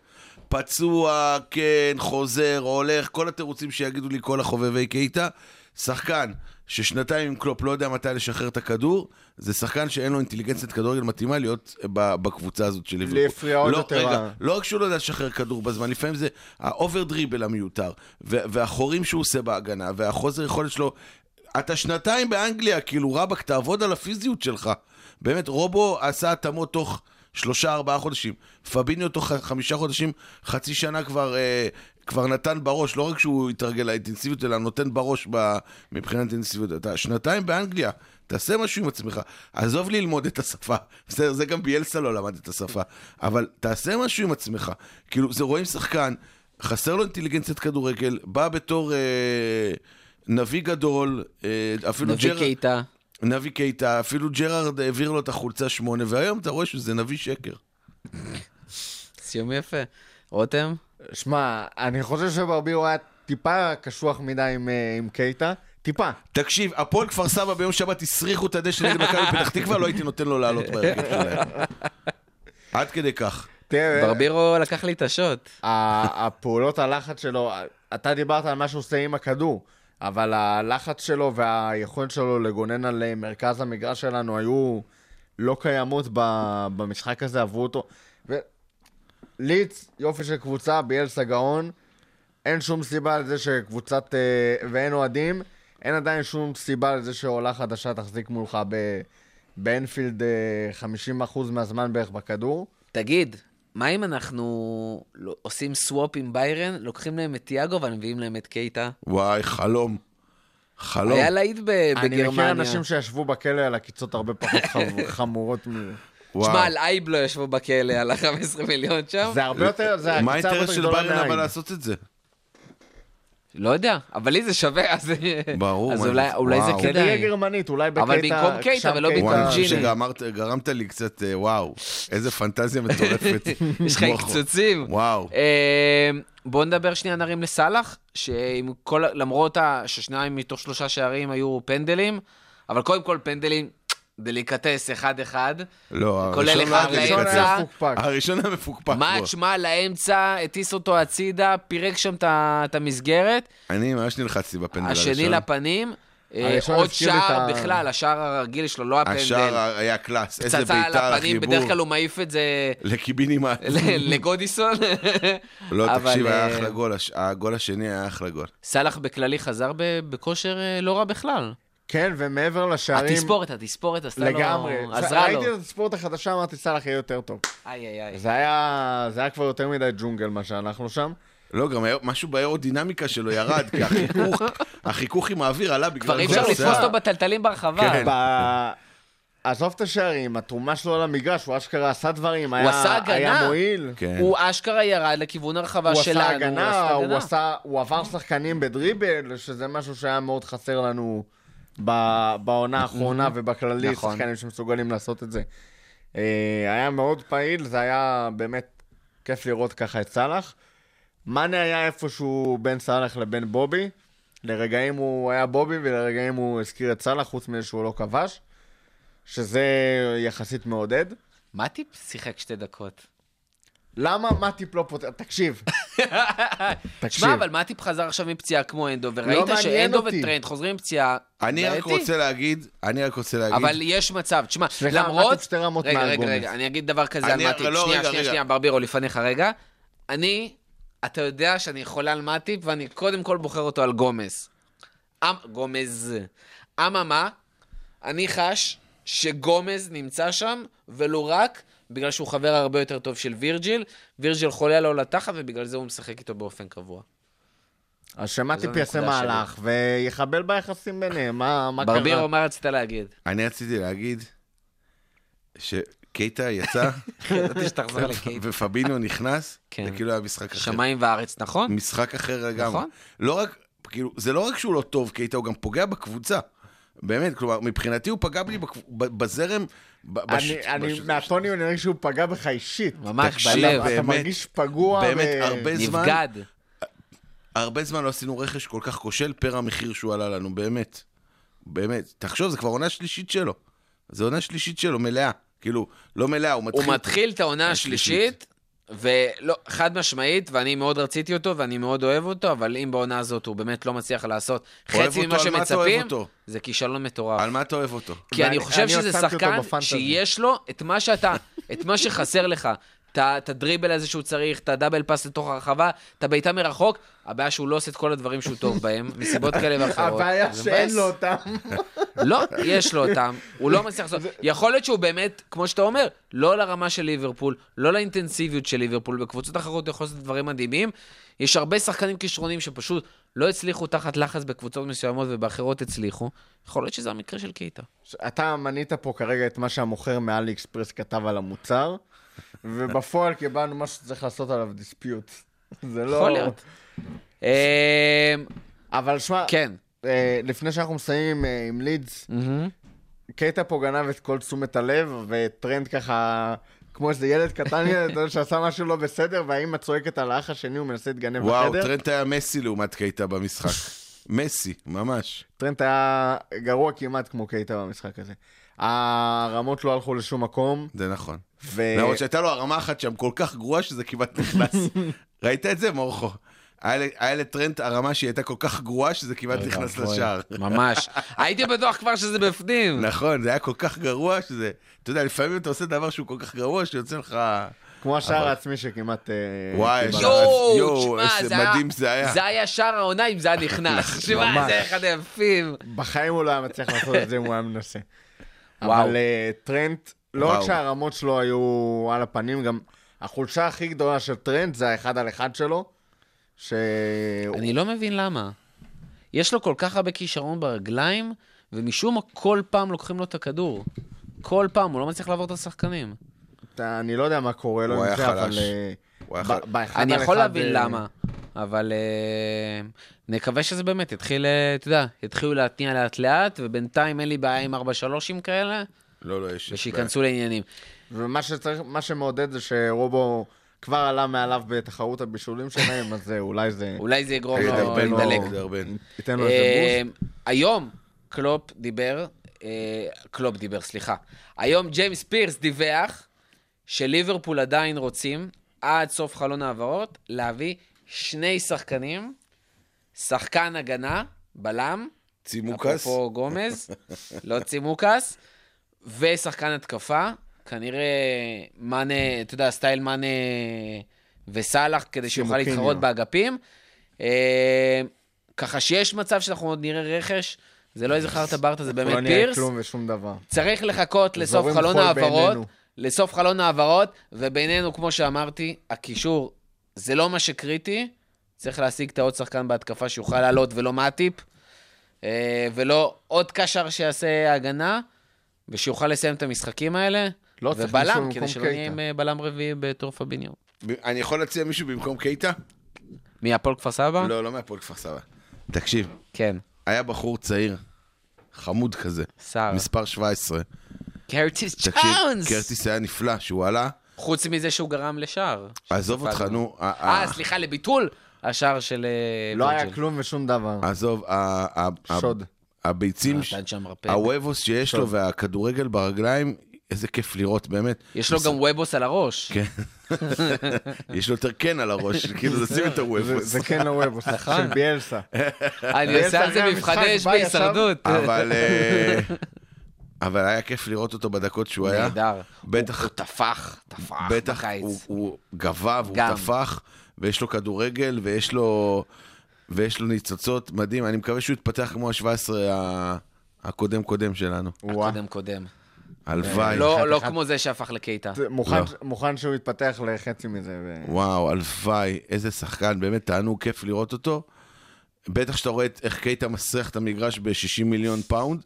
פצוע, כן, חוזר, הולך, כל התירוצים שיגידו לי כל החובבי קייטה, שחקן ששנתיים עם קלופ לא יודע מתי לשחרר את הכדור, זה שחקן שאין לו אינטליגנציית כדורגל מתאימה להיות בקבוצה הזאת של ליברפול. לא, רגע, לא רק שהוא לא יודע לשחרר כדור בזמן, לפעמים זה האובר דריבל המיותר, והחורים שהוא עושה בהגנה, והחוזר יכולת שלו, אתה שנתיים באנגליה, כאילו רבק, תעבוד על הפיזיות שלך. באמת, רובו עשה התאמות תוך 3-4 חודשים, פביניו תוך 5 חודשים, חצי שנה כבר נתן בראש, לא רק שהוא התרגל לאינטנסיביות, אלא נותן בראש מבחינת אינטנסיביות. אתה שנתיים באנגליה, תעשה משהו עם עצמך. עזוב ללמוד את השפה. זה גם ביאלסה לא למד את השפה. אבל תעשה משהו עם עצמך. כאילו, זה רואים שחקן, חסר לו אינטליגנציית כדורגל, בא בתור נביא גדול, אפילו נביא קייטה, אפילו ג'רארד העביר לו את החולצה 8, והיום אתה רואה שזה נביא שקר. סיום יפה. רותם? שמע, אני חושב שברבי הוא היה טיפה קשוח מדי עם קייטה. טיפה. תקשיב, הפועל כפר סבא ביום שבת הסריחו את הדשא נגד מכבי פתח תקווה, לא הייתי נותן לו לעלות בהרכב שלהם. עד כדי כך. ברבירו לקח לי את השוט. הפעולות הלחץ שלו, אתה דיברת על מה שהוא עושה עם הכדור, אבל הלחץ שלו והיכולת שלו לגונן על מרכז המגרש שלנו היו לא קיימות במשחק הזה, עברו אותו. ליץ, יופי של קבוצה, ביאלסה גאון, אין שום סיבה לזה שקבוצת, ואין אוהדים, אין עדיין שום סיבה לזה שעולה חדשה תחזיק מולך באנפילד 50% מהזמן בערך בכדור. תגיד, מה אם אנחנו עושים סוואפ עם ביירן, לוקחים להם את תיאגו ונביאים להם את קייטה? וואי, חלום. חלום. היה להיט בגרמניה. אני מכיר אנשים שישבו בכלא על הקיצות הרבה פחות חמורות מזה. שמע, על אייב לא ישבו בכלא על ה-15 מיליון שם. זה הרבה יותר, זה הקיצה הרבה יותר גדולה. מה האינטרס של ביירן אבל לעשות את זה? לא יודע, אבל לי זה שווה, אז אולי זה כדאי. כדאי גרמנית, אולי בקטע... אבל במקום קייטה ולא במקום ג'יני. שגרמת לי קצת, וואו, איזה פנטזיה מטורפת. יש לך קצוצים. וואו. בואו נדבר שנייה נרים לסלח, שלמרות ששניים מתוך 3 שערים היו פנדלים, אבל קודם כל פנדלים דליקטס 1-1. לא, הראשון המפוקפק. מאץ' מה לאמצע, הטיס אותו הצידה, פירק שם את המסגרת. אני ממש נלחצתי בפנדל הראשון. השני לפנים, עוד שער בכלל, השער הרגיל שלו, לא הפנדל. השער היה קלאס, איזה ביתה לחיבור. פצצה לפנים, בדרך כלל הוא מעיף את זה... לקיבינימה. לגודיסון. לא, תקשיב, היה אחלה גול. הגול השני היה אחלה גול. סלח בכללי חזר בכושר לא רע בכלל. כן, ומעבר לשערים... התספורת, עשתה לו... לגמרי. עזרה לו. ראיתי את התספורת החדשה, אמרתי, סלח יהיה יותר טוב. זה היה כבר יותר מדי ג'ונגל מה שאנחנו שם. לא, גם משהו באירודינמיקה שלו ירד, כי החיכוך עם האוויר עלה בגלל... כבר אי אפשר לתפוס אותו בטלטלים ברחבה. כן. עזוב את השערים, התרומה שלו על המגרש, הוא אשכרה עשה דברים, היה מועיל. הוא אשכרה ירד לכיוון הרחבה שלנו. הוא עשה הגנה, הוא עבר שחקנים בדריבל, שזה משהו שהיה מאוד חסר לנו בעונה האחרונה ובכללי, שחקנים שמסוגלים לעשות את זה. היה מאוד פעיל, זה היה באמת כיף לראות ככה את סלח. מני היה איפשהו בין סלח לבין בובי, לרגעים הוא היה בובי ולרגעים הוא הזכיר את סלח, חוץ מזה שהוא לא כבש, שזה יחסית מעודד. מטיפ שיחק 2 דקות. למה מטיפ לא פותח? תקשיב. תשמע, אבל מטיפ חזר עכשיו עם פציעה כמו אנדו, וראית שאנדו וטרנט חוזרים עם פציעה. אני רק רוצה להגיד, אבל יש מצב, תשמע, למרות... רגע, אני אגיד דבר כזה על מטיפ. שנייה, ברבירו, לפניך רגע. אתה יודע שאני חולה על מטיפ, ואני קודם כל בוחר אותו על גומז. גומז. אממה, אני חש שגומז נמצא שם, ולא רק... בגלל שהוא חבר הרבה יותר טוב של וירג'יל, וירג'יל חולה לו לתחת, ובגלל זה הוא משחק איתו באופן קבוע. אז שמעתי פייסה מהלך, ויחבל ביחסים ביניהם, מה קרה? ברביר, מה רצית להגיד? אני רציתי להגיד, שקייטה יצא, ופבינו נכנס, וכאילו היה משחק אחר. שמיים וארץ, נכון? משחק אחר לגמרי. זה לא רק שהוא לא טוב, קייטה, הוא גם פוגע בקבוצה. באמת, כלומר, מבחינתי הוא פגע בלי בזרם... אני מהטוני, אני רואה שהוא פגע בך אישית. ממש, בלב. אתה מרגיש פגוע. באמת, הרבה זמן... נבגד. הרבה זמן לא עשינו רכש כל כך כושל פר המחיר שהוא עלה לנו, באמת. באמת. תחשוב, זה כבר עונה שלישית שלו. זה עונה שלישית שלו, מלאה. כאילו, לא מלאה, הוא מתחיל... הוא מתחיל את העונה השלישית, ולא, חד משמעית, ואני מאוד רציתי אותו, ואני מאוד אוהב אותו, אבל אם בעונה הזאת הוא באמת לא מצליח לעשות חצי ממה שמצפים, זה כישלון מטורף. על מה אתה אוהב אותו? כי אני חושב שזה שחקן שיש לו את מה שאתה, את מה שחסר לך. את הדריבל הזה שהוא צריך, את הדאבל פס לתוך הרחבה, את הביתה מרחוק, הבעיה שהוא לא עושה את כל הדברים שהוא טוב בהם, מסיבות כאלה ואחרות. הבעיה שאין לו אותם. לא, יש לו אותם, הוא לא מצליח לעשות. יכול להיות שהוא באמת, כמו שאתה אומר, לא לרמה של ליברפול, לא לאינטנסיביות של ליברפול, בקבוצות אחרות יכול לעשות דברים מדהימים. יש הרבה שחקנים כישרוניים שפשוט לא הצליחו תחת לחץ בקבוצות מסוימות ובאחרות הצליחו. יכול להיות שזה המקרה של קייטה. אתה מנית פה כרגע את מה שהמוכר מעלי אקספרס כתב על המוצר. ובפועל קיבלנו מה שצריך לעשות עליו דיספיוט. זה לא... יכול להיות. אבל שמה... כן. לפני שאנחנו מסיים עם לידס, קייטה פה גנב את כל תשומת הלב, וטרנד ככה, כמו איזה ילד קטן שעשה משהו לא בסדר, והאמא צועקת על האח השני, הוא מנסה להתגנב בחדר. וואו, טרנד היה מסי לעומת קייטה במשחק. מסי, ממש. טרנד היה גרוע כמעט כמו קייטה במשחק הזה. הרמות לא הלכו לשום מקום. זה נכון. למרות שהייתה לו הרמה אחת שם כל כך גרועה שזה כמעט נכנס. ראית את זה, מורחו? היה לטרנט הרמה שהיא הייתה כל כך גרועה שזה כמעט נכנס לשער. ממש. הייתי בטוח כבר שזה בפנים. נכון, זה היה כל כך גרוע שזה... אתה יודע, לפעמים אתה עושה דבר שהוא כל כך גרוע שיוצא לך... כמו השער העצמי שכמעט... וואי, יואו, איזה מדהים זה היה. זה היה שער העונה אם זה היה נכנס. שמע, זה אחד היפים. בחיים הוא לא היה מצליח לעשות את זה אם הוא היה מנסה. אבל טרנט... לא רק שהרמות שלו היו על הפנים, גם החולשה הכי גדולה של טרנט זה האחד על אחד שלו. אני לא מבין למה. יש לו כל כך הרבה כישרון ברגליים, ומשום מה כל פעם לוקחים לו את הכדור. כל פעם, הוא לא מצליח לעבור את השחקנים. אני לא יודע מה קורה לו עם זה, אבל... אני יכול להבין למה, אבל נקווה שזה באמת יתחיל, אתה יודע, יתחילו להתניע לאט לאט, ובינתיים אין לי בעיה עם 4-3 כאלה. לא, יש. ושיכנסו לעניינים. ומה שצריך, מה שמעודד זה שרובו כבר עלה מעליו בתחרות הבישולים שלהם, אז אולי זה... אולי זה יגרום לו לדלק. ייתן לו איזה בוסט. היום קלופ דיבר, סליחה. היום ג'יימס פירס דיווח שליברפול עדיין רוצים, עד סוף חלון העברות, להביא 2 שחקנים, שחקן הגנה, בלם, צימוקס. אפרופו גומז, לא צימוקס, ושחקן התקפה, כנראה מנה, אתה יודע, סטייל מנה וסלח, כדי שיוכל להתחרות באגפים. ככה שיש מצב שאנחנו עוד נראה רכש, זה לא איזה חרטה ברטה, זה באמת פירס. צריך לחכות לסוף חלון העברות, ובינינו, כמו שאמרתי, הקישור, זה לא מה שקריטי, צריך להשיג את העוד שחקן בהתקפה שיוכל לעלות ולא מהטיפ, ולא עוד קשר שיעשה הגנה, ושיוכל לסיים את המשחקים האלה, ובלם, כדי שלא נהיה עם בלם רביעי בטורף הבניון. אני יכול להציע מישהו במקום קייטה? מהפועל כפר סבא? לא מהפועל כפר סבא. תקשיב. כן. היה בחור צעיר, חמוד כזה. שר. מספר 17. קרטיס צ'אונס! קרטיס היה נפלא, שהוא עלה. חוץ מזה שהוא גרם לשער. עזוב אותך, נו. סליחה, לביטול השער של... לא היה כלום ושום דבר. עזוב, שוד. הביצים, הוויבוס שיש לו והכדורגל ברגליים איזה כיף לראות באמת. יש לו גם וויבוס על הראש. כן. יש לו יותר כן על הראש, כאילו זה שים יותר וויבוס. זה כן לא וויבוס, של ביאלסה. אני עושה על זה מבחדש בהישרדות. אבל היה כיף לראות אותו בדקות שהוא היה. נהדר. בטח. הוא תפח, תפח. בטח, הוא גבה והוא תפח, ויש לו כדורגל, ויש לו ניצוצות מדהים. אני מקווה שהוא יתפתח כמו ה-17 הקודם שלנו. הקודם. הלוואי. לא כמו זה שהפך לקייטה. מוכן שהוא יתפתח לחצי מזה. וואו, הלוואי. איזה שחקן. באמת טענו, כיף לראות אותו. בטח שאתה רואה איך קייטה מסריח את המגרש ב-60 מיליון פאונד,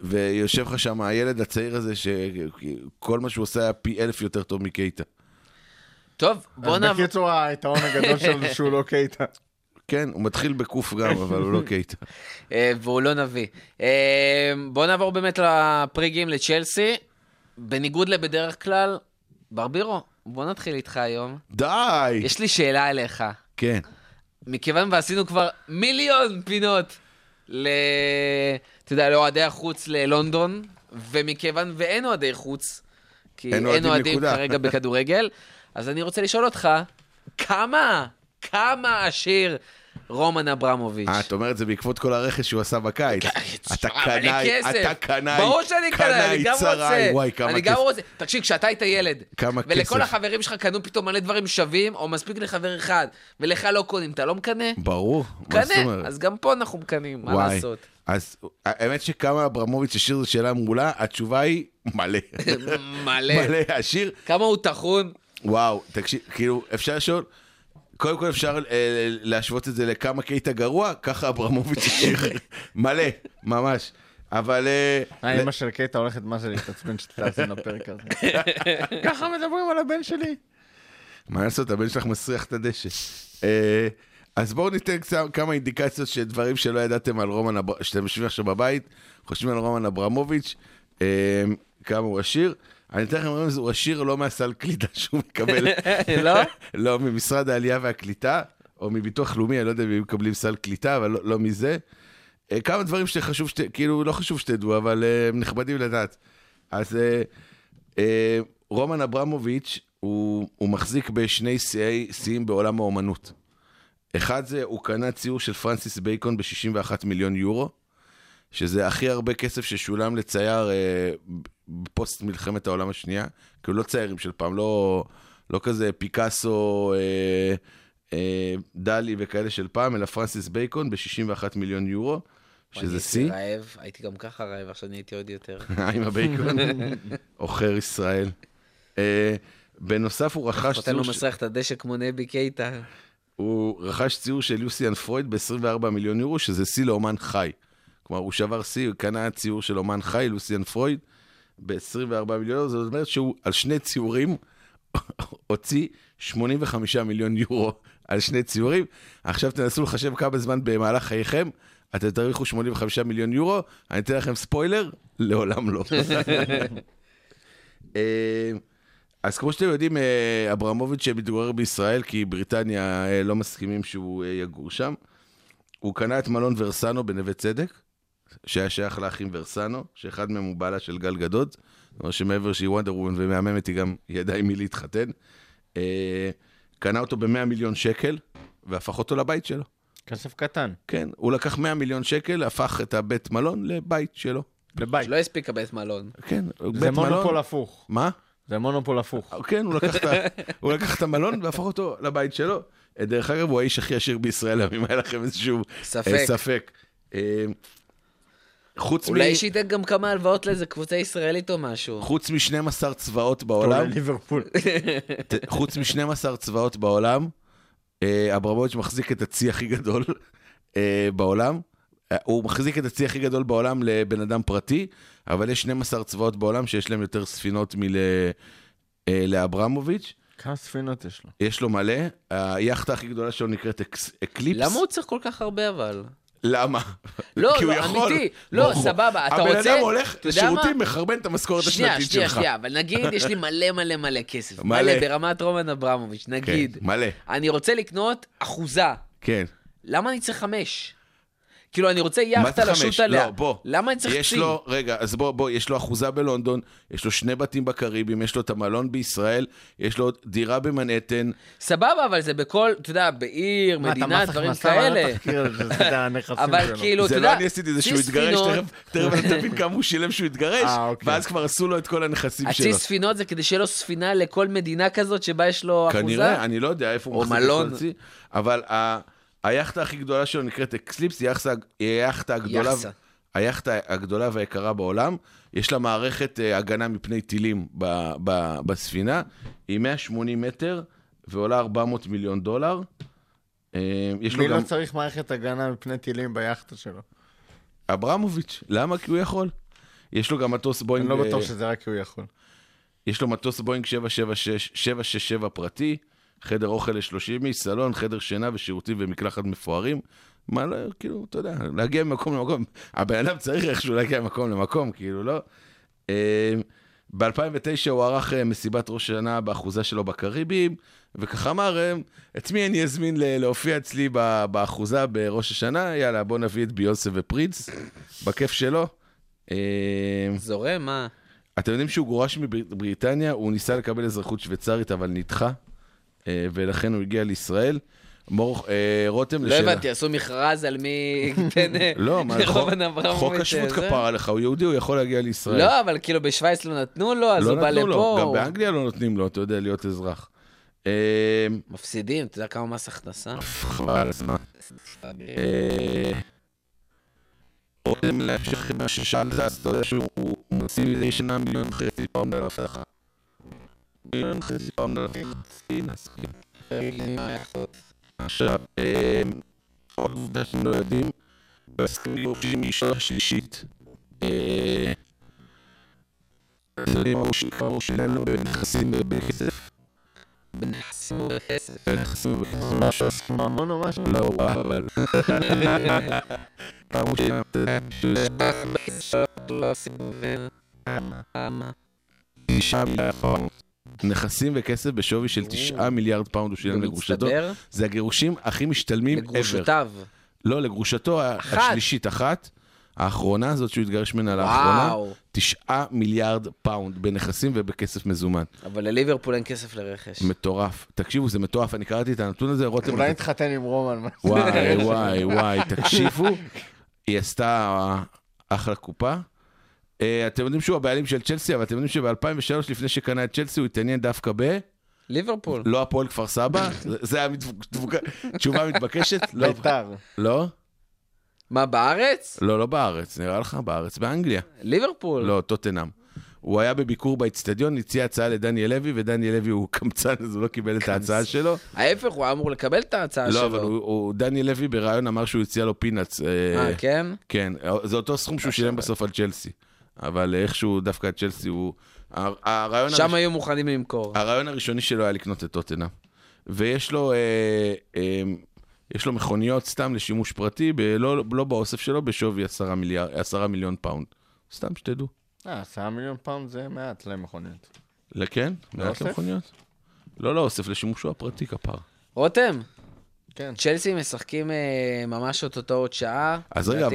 ויושב לך שם הילד הצעיר הזה שכל מה שהוא עושה היה פי 1,000 יותר טוב מקייטה. טוב, בוא נעבור. אז בקיצור, היתרון הגדול שלו שהוא לא קייטה. כן, הוא מתחיל בקוף גם, אבל הוא לא קייטה. והוא לא נביא. בוא נעבור באמת לפריגים לצ'לסי. בניגוד לבדרך כלל, ברבירו, בוא נתחיל איתך היום. די! יש לי שאלה אליך. כן. מכיוון ועשינו כבר 1,000,000 פינות אתה יודע, לאוהדי החוץ ללונדון, ומכיוון ואין אוהדי חוץ, כי אין אוהדים כרגע בכדורגל, אז אני רוצה לשאול אותך, כמה עשיר רומן אברמוביץ'? את אומרת, זה בעקבות כל הרכש שהוא עשה בקיץ. אתה קנאי. ברור שאני קנאי, אני גם רוצה. תקשיב, כשאתה היית ילד, ולכל החברים שלך קנו פתאום מלא דברים שווים, או מספיק לחבר אחד, ולך לא קונים, אתה לא מקנה? ברור. קנה, אז גם פה אנחנו מקנים, מה לעשות? אז האמת שכמה אברמוביץ' השיר זו שאלה מעולה, התשובה היא מלא. מלא השיר. כמה הוא תחון. וואו, תקשיב, כאילו, אפשר לשאול, קודם כל אפשר להשוות את זה לכמה קייטה גרוע, ככה אברמוביץ' השיר. מלא, ממש. אבל האמא של קייטה הולכת מה זה להתעצבן שתעזן לפרק הזה. ככה מדברים על הבן שלי. מה לעשות, הבן שלך מסריח את הדשא. אז בואו ניתן כמה אינדיקציות שדברים שלא ידעתם על רומן, שאתם משווים עכשיו בבית, חושבים על רומן אברמוביץ', כמה הוא עשיר. אני אתן לכם אומרים, הוא עשיר לא מהסל קליטה שהוא מקבל. לא? לא, ממשרד העלייה והקליטה, או מביטוח לאומי, אני לא יודע אם מקבלים סל קליטה, אבל לא מזה. כמה דברים שחשוב, כאילו לא חשוב שתדעו, אבל הם נכבדים לדעת. אז רומן אברמוביץ' הוא מחזיק בשני שיאים בעולם האומנות. אחד זה, הוא קנה ציור של פרנסיס בייקון ב-61 מיליון יורו, שזה הכי הרבה כסף ששולם לצייר בפוסט מלחמת העולם השנייה, כאילו לא ציירים של פעם, לא כזה פיקאסו, דלי וכאלה של פעם, אלא פרנסיס בייקון ב-61 מיליון יורו, שזה סי. אני הייתי רעב, הייתי גם ככה רעב, עכשיו אני הייתי עוד יותר. עם הבייקון, אוכר ישראל. בנוסף הוא רכש ציור... אותנו מסרח את הדשא כמו נבי קייטה. הוא רכש ציור של יוסיאן פרויד ב-24 מיליון יורו, שזה סי לאומן חי. כלומר, הוא שבר סי, הוא קנה ציור של אומן חי, לוסיאן פרויד, ב-24 מיליון יורו, זאת אומרת שהוא על שני ציורים הוציא 85 מיליון יורו על שני ציורים. עכשיו תנסו לחשב כמה זמן במהלך חייכם, אתם תריכו 85 מיליון יורו, אני אתן לכם ספוילר, לעולם לא. אז כמו שאתם יודעים, אברמוביץ' שמתגורר בישראל, כי בריטניה לא מסכימים שהוא יגור שם, הוא קנה את מלון ורסאנו בנווה צדק, שהיה שייך לאחים ורסאנו, שאחד מהם הוא בעלה של גל גדוד, זאת אומרת שמעבר שהיא וונדר וומן ומאממת, היא גם ידעה עם מי להתחתן. קנה אותו ב100 מיליון שקל, והפך אותו לבית שלו. כסף קטן. כן, הוא לקח 100 מיליון שקל, הפך את הבית מלון לבית שלו. לבית. לא הספיק הבית מלון. כן, זה מונופול הפוך. מה? זה מונופול הפוך. כן, הוא לקח את המלון והפך אותו לבית שלו. דרך אגב, הוא האיש הכי עשיר בישראל, אם היה לכם איזשהו ספק. אולי שיתן גם כמה הלוואות לאיזה קבוצה ישראלית או משהו. חוץ מ12 צבאות בעולם. ליברפול. חוץ מ12 צבאות בעולם, אברמוביץ' מחזיק את הצי הכי גדול בעולם. הוא מחזיק את הצי הכי גדול בעולם לבן אדם פרטי, אבל יש 12 צבאות בעולם שיש להם יותר ספינות מלאברמוביץ'. כמה ספינות יש לו? יש לו מלא. היאכטה הכי גדולה שלו נקראת אקליפס. למה הוא צריך כל כך הרבה אבל? למה? לא, אמיתי. לא, סבבה. הבן אדם הולך לשירותים, מחרבן את המשכורת השנתית שלך. שנייה, אבל נגיד, יש לי מלא מלא מלא כסף. מלא. ברמת רומן אברמוביץ', נגיד. מלא. אני רוצה לקנות 1%. כן. למה אני צריך 5? כאילו אני רוצה יחת לשוט עליה. למה אני צריך צי? רגע, אז בוא, יש לו אחוזה בלונדון, יש לו 2 בתים בקריבים, יש לו את המלון בישראל, יש לו דירה במנהטן. סבבה, אבל זה בכל, אתה יודע, בעיר, מדינה, דברים כאלה. אבל כאילו, זה לא אני עשיתי זה שהוא התגרש, תכף אתה תבין כמה הוא שילם שהוא התגרש, ואז כבר עשו לו את כל הנכסים שלו. הצי ספינות זה כדי שיהיה לו ספינה לכל מדינה כזאת שבה יש לו אחוזה? כנראה, אני לא יודע איפה הוא מחזיק. אבל היחתה הכי גדולה שלו נקראת אקסליפס, היחתה הגדולה והיקרה בעולם, יש לה מערכת הגנה מפני טילים בספינה, היא 180 מטר ועולה $400 מיליון. מי לא צריך מערכת הגנה מפני טילים ביחתה שלו? אברמוביץ', למה? כי הוא יכול. יש לו גם מטוס בוינג... אני לא בטוח שזה רק כי הוא יכול. יש לו מטוס בוינג 767 פרטי, חדר אוכל ל-30, סלון, חדר שינה ושירותים ומקלחת מפוארים. מה לא, כאילו, אתה יודע, להגיע ממקום למקום. הבן אדם צריך איכשהו להגיע ממקום למקום, כאילו, לא. ב-2009 הוא ערך מסיבת ראש שנה באחוזה שלו בקריבים, וככה אמר, את מי אני אזמין להופיע אצלי באחוזה בראש השנה? יאללה, בוא נביא את ביונסה ופרינס, בכיף שלו. זורם, מה? אתם יודעים שהוא גורש מבריטניה, הוא ניסה לקבל אזרחות שוויצרית, אבל נדחה. ולכן הוא הגיע לישראל. רותם לשאלה. לא הבנתי, עשו מכרז על מי... לא, מה, חוק השבות כפרה לך, הוא יהודי, הוא יכול להגיע לישראל. לא, אבל כאילו בשוויץ לא נתנו לו, אז הוא בא לפה. גם באנגליה לא נותנים לו, אתה יודע, להיות אזרח. מפסידים, אתה יודע כמה מס הכנסה? חבל, אז מה? רותם להמשיך מה ששאל זה, אז אתה יודע שהוא מוציא מדי שנה $1.5 מיליון פעם לרפתך. עכשיו, עוד עובדה שאתם לא יודעים, בהסכמים גורשים אישה השלישית, זה יודעים מה הוא שלנו בנכסים ובכסף? בנכסים ובכסף? בנכסים ובכסף, משהו ממון או משהו? לא, אבל... פעם הוא שלנו, אתה יודע, לא עושים דבר, אמה. 9 מיליארד פאונד. נכסים וכסף בשווי של 9 מיליארד פאונד הוא שילם לגרושתו. זה הגירושים הכי משתלמים ever. לגרושתיו. לא, לגרושתו השלישית אחת, האחרונה הזאת שהוא התגרש ממנה לאחרונה, 9 מיליארד פאונד בנכסים ובכסף מזומן. אבל לליברפול אין כסף לרכש. מטורף. תקשיבו, זה מטורף. אני קראתי את הנתון הזה, רותם... אולי נתחתן עם רומן. וואי, וואי, וואי. תקשיבו, היא עשתה אחלה קופה. אתם יודעים שהוא הבעלים של צ'לסי, אבל אתם יודעים שב-2003 לפני שקנה את צ'לסי הוא התעניין דווקא ב... ליברפול. לא הפועל כפר סבא? זה היה תשובה מתבקשת? ביתר. לא? מה, בארץ? לא, לא בארץ, נראה לך בארץ, באנגליה. ליברפול? לא, טוטנאם. הוא היה בביקור באצטדיון, הציע הצעה לדניאל לוי, ודניאל לוי הוא קמצן, אז הוא לא קיבל את ההצעה שלו. ההפך, הוא אמור לקבל את ההצעה שלו. לא, אבל דניאל לוי ברעיון אמר שהוא הציע לו פינץ. כן? כן, זה אותו סכום שהוא שילם בסוף על צ'לסי. אבל איכשהו דווקא צ'לסי הוא... שם היו מוכנים למכור. הרעיון הראשוני שלו היה לקנות את טוטנאם. ויש לו מכוניות סתם לשימוש פרטי, לא באוסף שלו, בשווי 10 מיליון פאונד. סתם שתדעו. 10 מיליון פאונד זה מעט למכוניות. לכן? מעט למכוניות? לא, לא אוסף, לשימושו הפרטי כפר. רותם? צ'לסי משחקים ממש עוד שעה. אז רגע,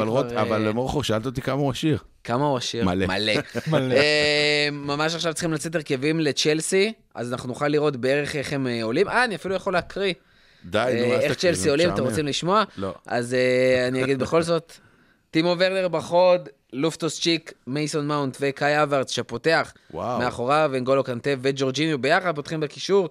אבל מורחו, שאלת אותי כמה הוא עשיר. כמה הוא עשיר? מלא. ממש עכשיו צריכים לצאת הרכבים לצ'לסי, אז אנחנו נוכל לראות בערך איך הם עולים. אני אפילו יכול להקריא. איך צ'לסי עולים, אתם רוצים לשמוע? לא. אז אני אגיד בכל זאת, טימו ורנר בחוד, לופטוס צ'יק, מייסון מאונט וקאי אברץ שפותח. מאחוריו, אנגולו קנטה וג'ורג'יניו ביחד פותחים בקישור.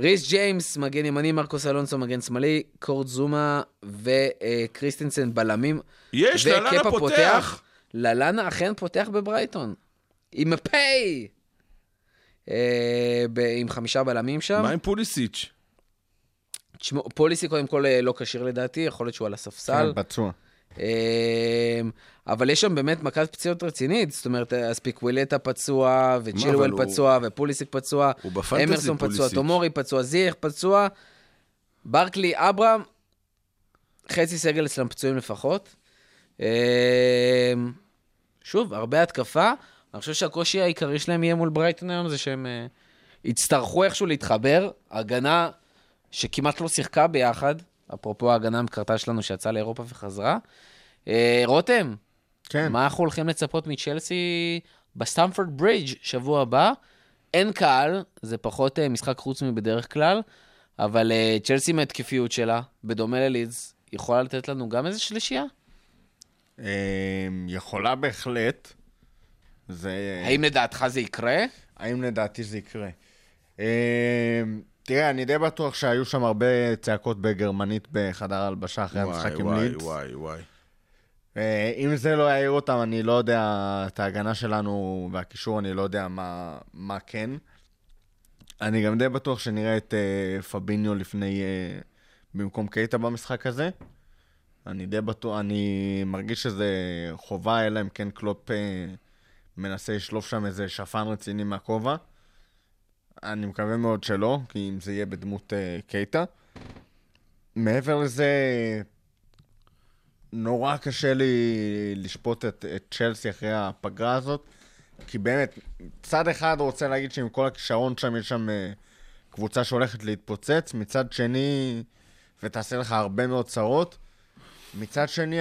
ריס ג'יימס, מגן ימני, מרקוס אלונסו, מגן שמאלי, קורט זומה וקריסטנסן בלמים. יש, ללנה פותח. ללנה אכן פותח בברייטון. עם הפי! עם 5 בלמים שם. מה עם פוליסיץ'? פוליסיץ' קודם כל לא קשיר לדעתי, יכול להיות שהוא על הספסל. בצוע. אבל יש שם באמת מכת פציעות רצינית, זאת אומרת, אז פיקווילטה פצוע, וצ'ילואל פצוע, ופוליסיק פצוע, אמרסון פצוע, תומורי פצוע, זיח פצוע, ברקלי, אברהם, חצי סגל אצלם פצועים לפחות. שוב, הרבה התקפה, אני חושב שהקושי העיקרי שלהם יהיה מול ברייטון היום, זה שהם יצטרכו איכשהו להתחבר, הגנה שכמעט לא שיחקה ביחד, אפרופו ההגנה המקרתה שלנו שיצאה לאירופה וחזרה, רותם, כן. מה אנחנו הולכים לצפות מצ'לסי בסטמפורד ברידג' שבוע הבא? אין קהל, זה פחות משחק חוץ מבדרך כלל, אבל צ'לסי מהתקפיות שלה, בדומה ללידס, יכולה לתת לנו גם איזה שלישייה? יכולה בהחלט. זה... האם לדעתך זה יקרה? האם לדעתי זה יקרה. תראה, אני די בטוח שהיו שם הרבה צעקות בגרמנית בחדר הלבשה אחרי המשחק עם לידס. וואי, וואי, וואי. אם זה לא יעיר אותם, אני לא יודע, את ההגנה שלנו והקישור, אני לא יודע מה כן. אני גם די בטוח שנראה את פאביניו לפני, במקום קייטה במשחק הזה. אני די בטוח, אני מרגיש שזה חובה אלא אם כן קלופ מנסה לשלוף שם איזה שפן רציני מהכובע. אני מקווה מאוד שלא, כי אם זה יהיה בדמות קייטה. מעבר לזה, נורא קשה לי לשפוט את צ'לסי אחרי הפגרה הזאת, כי באמת, צד אחד רוצה להגיד שעם כל הכישרון שם, יש שם קבוצה שהולכת להתפוצץ, מצד שני, ותעשה לך הרבה מאוד צרות, מצד שני,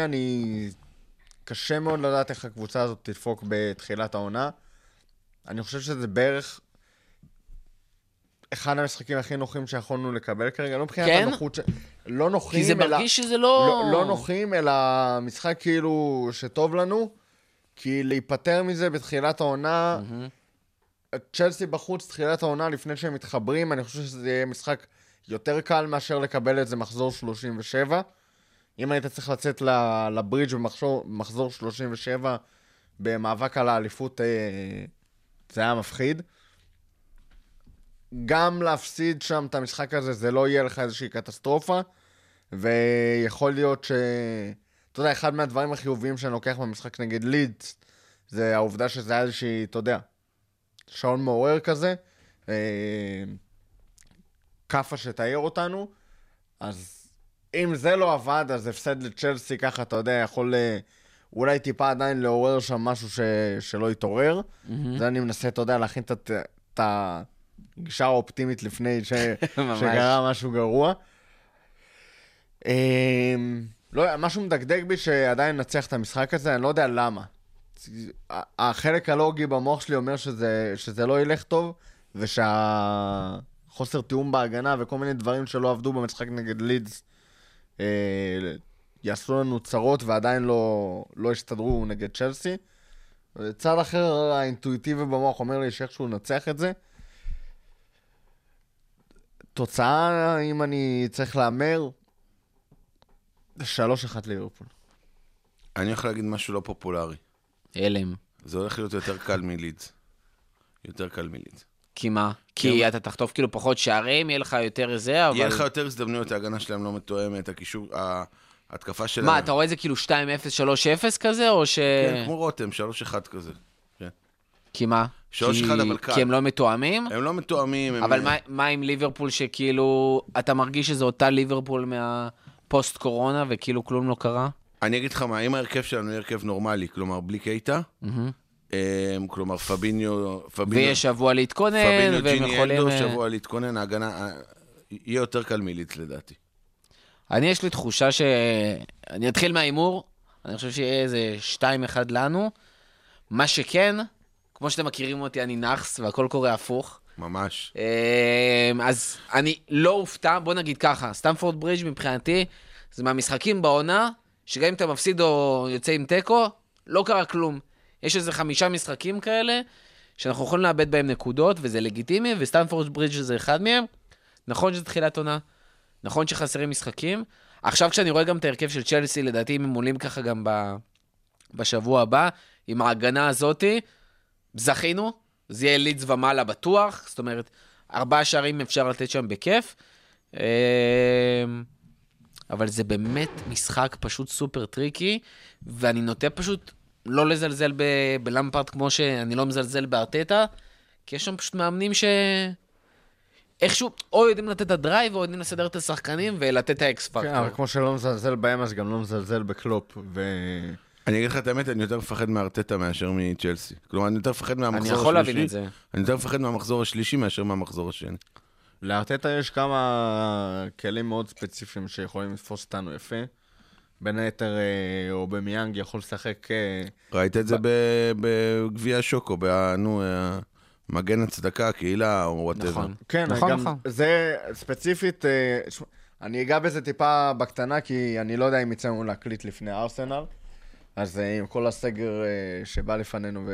קשה מאוד לדעת איך הקבוצה הזאת תדפוק בתחילת העונה. אני חושב שזה בערך אחד המשחקים הכי נוחים שיכולנו לקבל כרגע, לא מבחינת הנוחות, לא נוחים, כי זה מרגיש שזה לא נוחים, אלא משחק כאילו שטוב לנו, כי להיפטר מזה בתחילת העונה, צ'לסי בחוץ, תחילת העונה, לפני שהם מתחברים, אני חושב שזה יהיה משחק יותר קל מאשר לקבל את זה מחזור 37, אם היית צריך לצאת לברידג' במחזור 37 במאבק על האליפות, זה היה מפחיד. גם להפסיד שם את המשחק הזה, זה לא יהיה לך איזושהי קטסטרופה, ויכול להיות אתה יודע, אחד מהדברים החיוביים שאני לוקח במשחק נגד לידס, זה העובדה שזה היה איזושהי, אתה יודע, שעון מעורר כזה, כפה שתאיר אותנו, אז אם זה לא עבד, אז הפסד לצ'לסי ככה, אתה יודע, יכול אולי טיפה עדיין לעורר שם משהו שלא יתעורר. אז אני מנסה, אתה יודע, להכין את הגישה האופטימית לפני שגרה משהו גרוע. לא, משהו מדגדג בי שעדיין נצח את המשחק הזה, אני לא יודע למה. החלק הלוגי במוח שלי אומר שזה לא ילך טוב, ושהחוסר תיאום בהגנה וכל מיני דברים שלא עבדו במשחק נגד לידס, יעשו לנו צרות ועדיין לא השתדרו נגד צ'לסי. צד אחר האינטואיטיבי במוח אומר לי שאיכשהו נצח את זה. תוצאה, אם אני צריך להאמר, 3-1 ליברפול. אני יכול להגיד משהו לא פופולרי. אלם. זה הולך להיות יותר קל מלידס. יותר קל מלידס. כי מה? כי אתה תחטוף כאילו פחות שערים, יהיה לך יותר זה, אבל... יהיה לך יותר הזדמנויות, ההגנה שלהם לא מתואמת, הקישור, ההתקפה שלהם... מה, אתה רואה את זה כאילו 2-0, 3-0 כזה, או ש... כן, כמו רותם, 3-1 כזה. כי מה? 3-1 אבל קל. כי הם לא מתואמים? הם לא מתואמים. אבל מה עם ליברפול שכאילו... אתה מרגיש שזו אותה ליברפול מהפוסט קורונה, וכאילו כלום לא קרה? אני אגיד לך מה, אם ההרכב שלנו הרכב נורמלי, כלומר בלי קייטה, כלומר, פאביניו... ויש שבוע להתכונן, פאביניו, ג'יני, אלדו, שבוע להתכונן, ההגנה... יהיה יותר קל מילית, לדעתי. אני יש לי תחושה ש... אני אתחיל מהאימור, אני חושב שיהיה איזה 2-1 לנו, מה שכן, כמו שאתם מכירים אותי, אני נחס, והכל קורה הפוך. ממש. אז אני לא אופתע, בוא נגיד ככה, סטמפורד ברידג' מבחינתי, זה מהמשחקים בעונה, שגם אם אתה מפסיד או יוצא עם טקו, לא קרה כלום. יש איזה 5 משחקים כאלה, שאנחנו יכולים לאבד בהם נקודות, וזה לגיטימי, וסטנפורד ברידג' זה אחד מהם. נכון שזה תחילת עונה, נכון שחסרים משחקים. עכשיו כשאני רואה גם את ההרכב של צ'לסי, לדעתי הם מולים ככה גם בשבוע הבא, עם ההגנה הזאת, זכינו, זה יהיה לידס ומעלה בטוח, זאת אומרת, 4 שערים אפשר לתת שם בכיף, אבל זה באמת משחק פשוט סופר טריקי, ואני נוטה פשוט... לא לזלזל בלמפארד כמו שאני לא מזלזל בארטטה, כי יש שם פשוט מאמנים איכשהו או יודעים לתת את הדרייב או יודעים לסדר את השחקנים ולתת את האקס פקטור. כן, אבל כמו שלא מזלזל בהם, אז גם לא מזלזל בקלופ. אני אגיד לך את האמת, אני יותר מפחד מארטטה מאשר מצ'לסי. כלומר, אני יותר מפחד מהמחזור השלישי. אני יכול להבין את זה. אני יותר מפחד מהמחזור השלישי מאשר מהמחזור השני. לארטטה יש כמה כלים מאוד ספציפיים שיכולים לתפוס אותנו יפה. בין היתר אובמיאנג יכול לשחק... ראית את זה בגביע שוקו, מגן הצדקה, הקהילה, או וואטאבר. נכון, כן, נכון. זה ספציפית, אני אגע בזה טיפה בקטנה, כי אני לא יודע אם יצאנו להקליט לפני ארסנל, אז עם כל הסגר שבא לפנינו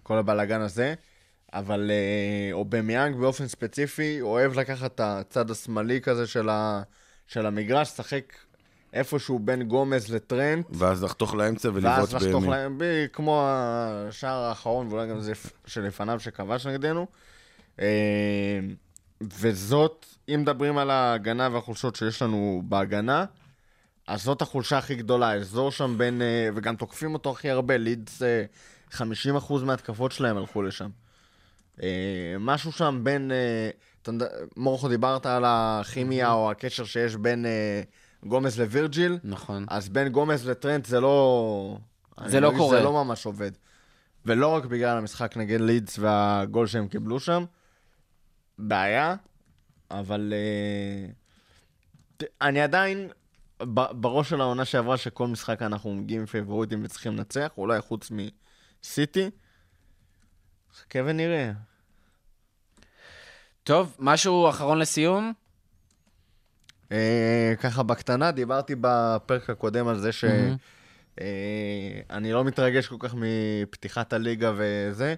וכל הבלגן הזה, אבל אובמיאנג באופן ספציפי אוהב לקחת את הצד השמאלי כזה של המגרש, שחק איפשהו בין גומז לטרנט. ואז לחתוך לאמצע ולבוץ בימין. כמו השער האחרון, ואולי גם זה שלפניו שכבש נגדנו. וזאת, אם מדברים על ההגנה והחולשות שיש לנו בהגנה, אז זאת החולשה הכי גדולה, האזור שם בין, וגם תוקפים אותו הכי הרבה, לידס, 50% מההתקפות שלהם הלכו לשם. משהו שם בין, מורכו דיברת על הכימיה או הקשר שיש בין גומז לווירג'יל, נכון. אז בין גומז לטרנט זה לא קורה. זה לא ממש עובד. ולא רק בגלל המשחק נגד לידס והגול שהם קיבלו שם, בעיה, אבל אני עדיין בראש של העונה שעברה שכל משחק אנחנו מגיעים פייבוריטים וצריכים לנצח, אולי חוץ מסיטי. חכה ונראה. טוב, משהו אחרון לסיום? ככה בקטנה, דיברתי בפרק הקודם על זה שאני לא מתרגש כל כך מפתיחת הליגה וזה.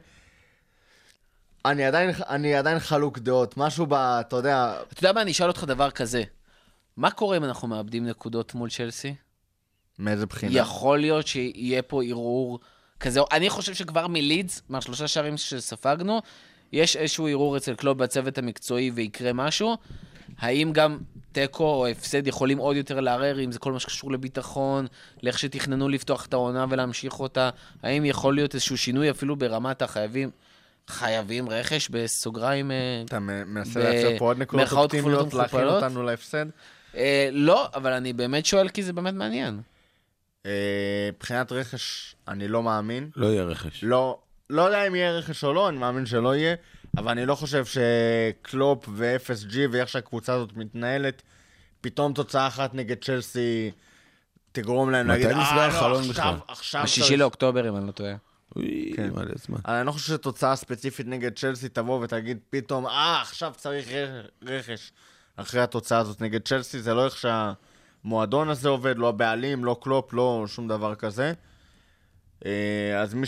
אני עדיין חלוק דעות, משהו אתה יודע מה, אני אשאל אותך דבר כזה. מה קורה אם אנחנו מאבדים נקודות מול צ'לסי? מאיזה בחינה? יכול להיות שיהיה פה ערעור כזה. אני חושב שכבר מלידס, מהשלושה שערים שספגנו, יש איזשהו ערעור אצל קלוב בצוות המקצועי ויקרה משהו. האם גם טקו או הפסד יכולים עוד יותר לערער, אם זה כל מה שקשור לביטחון, לאיך שתכננו לפתוח את העונה ולהמשיך אותה, האם יכול להיות איזשהו שינוי אפילו ברמת חייבים רכש בסוגריים? אתה מנסה לעצור פה עוד נקודות אופטימיות להכין אותנו להפסד? לא, אבל אני באמת שואל כי זה באמת מעניין. מבחינת רכש אני לא מאמין. לא יהיה רכש. לא יודע אם יהיה רכש או לא, אני מאמין שלא יהיה. אבל אני לא חושב שקלופ ו-FSG ואיך שהקבוצה הזאת מתנהלת, פתאום תוצאה אחת נגד צ'לסי תגרום להם להגיד, עכשיו... 6 לאוקטובר, אם אני לא טועה. כן, מה לזמן. אני לא חושב שתוצאה ספציפית נגד צ'לסי תבוא ותגיד פתאום, עכשיו צריך רכש. אחרי התוצאה הזאת נגד צ'לסי, זה לא איך שהמועדון הזה עובד, לא הבעלים, לא קלופ, לא שום דבר כזה. אז מי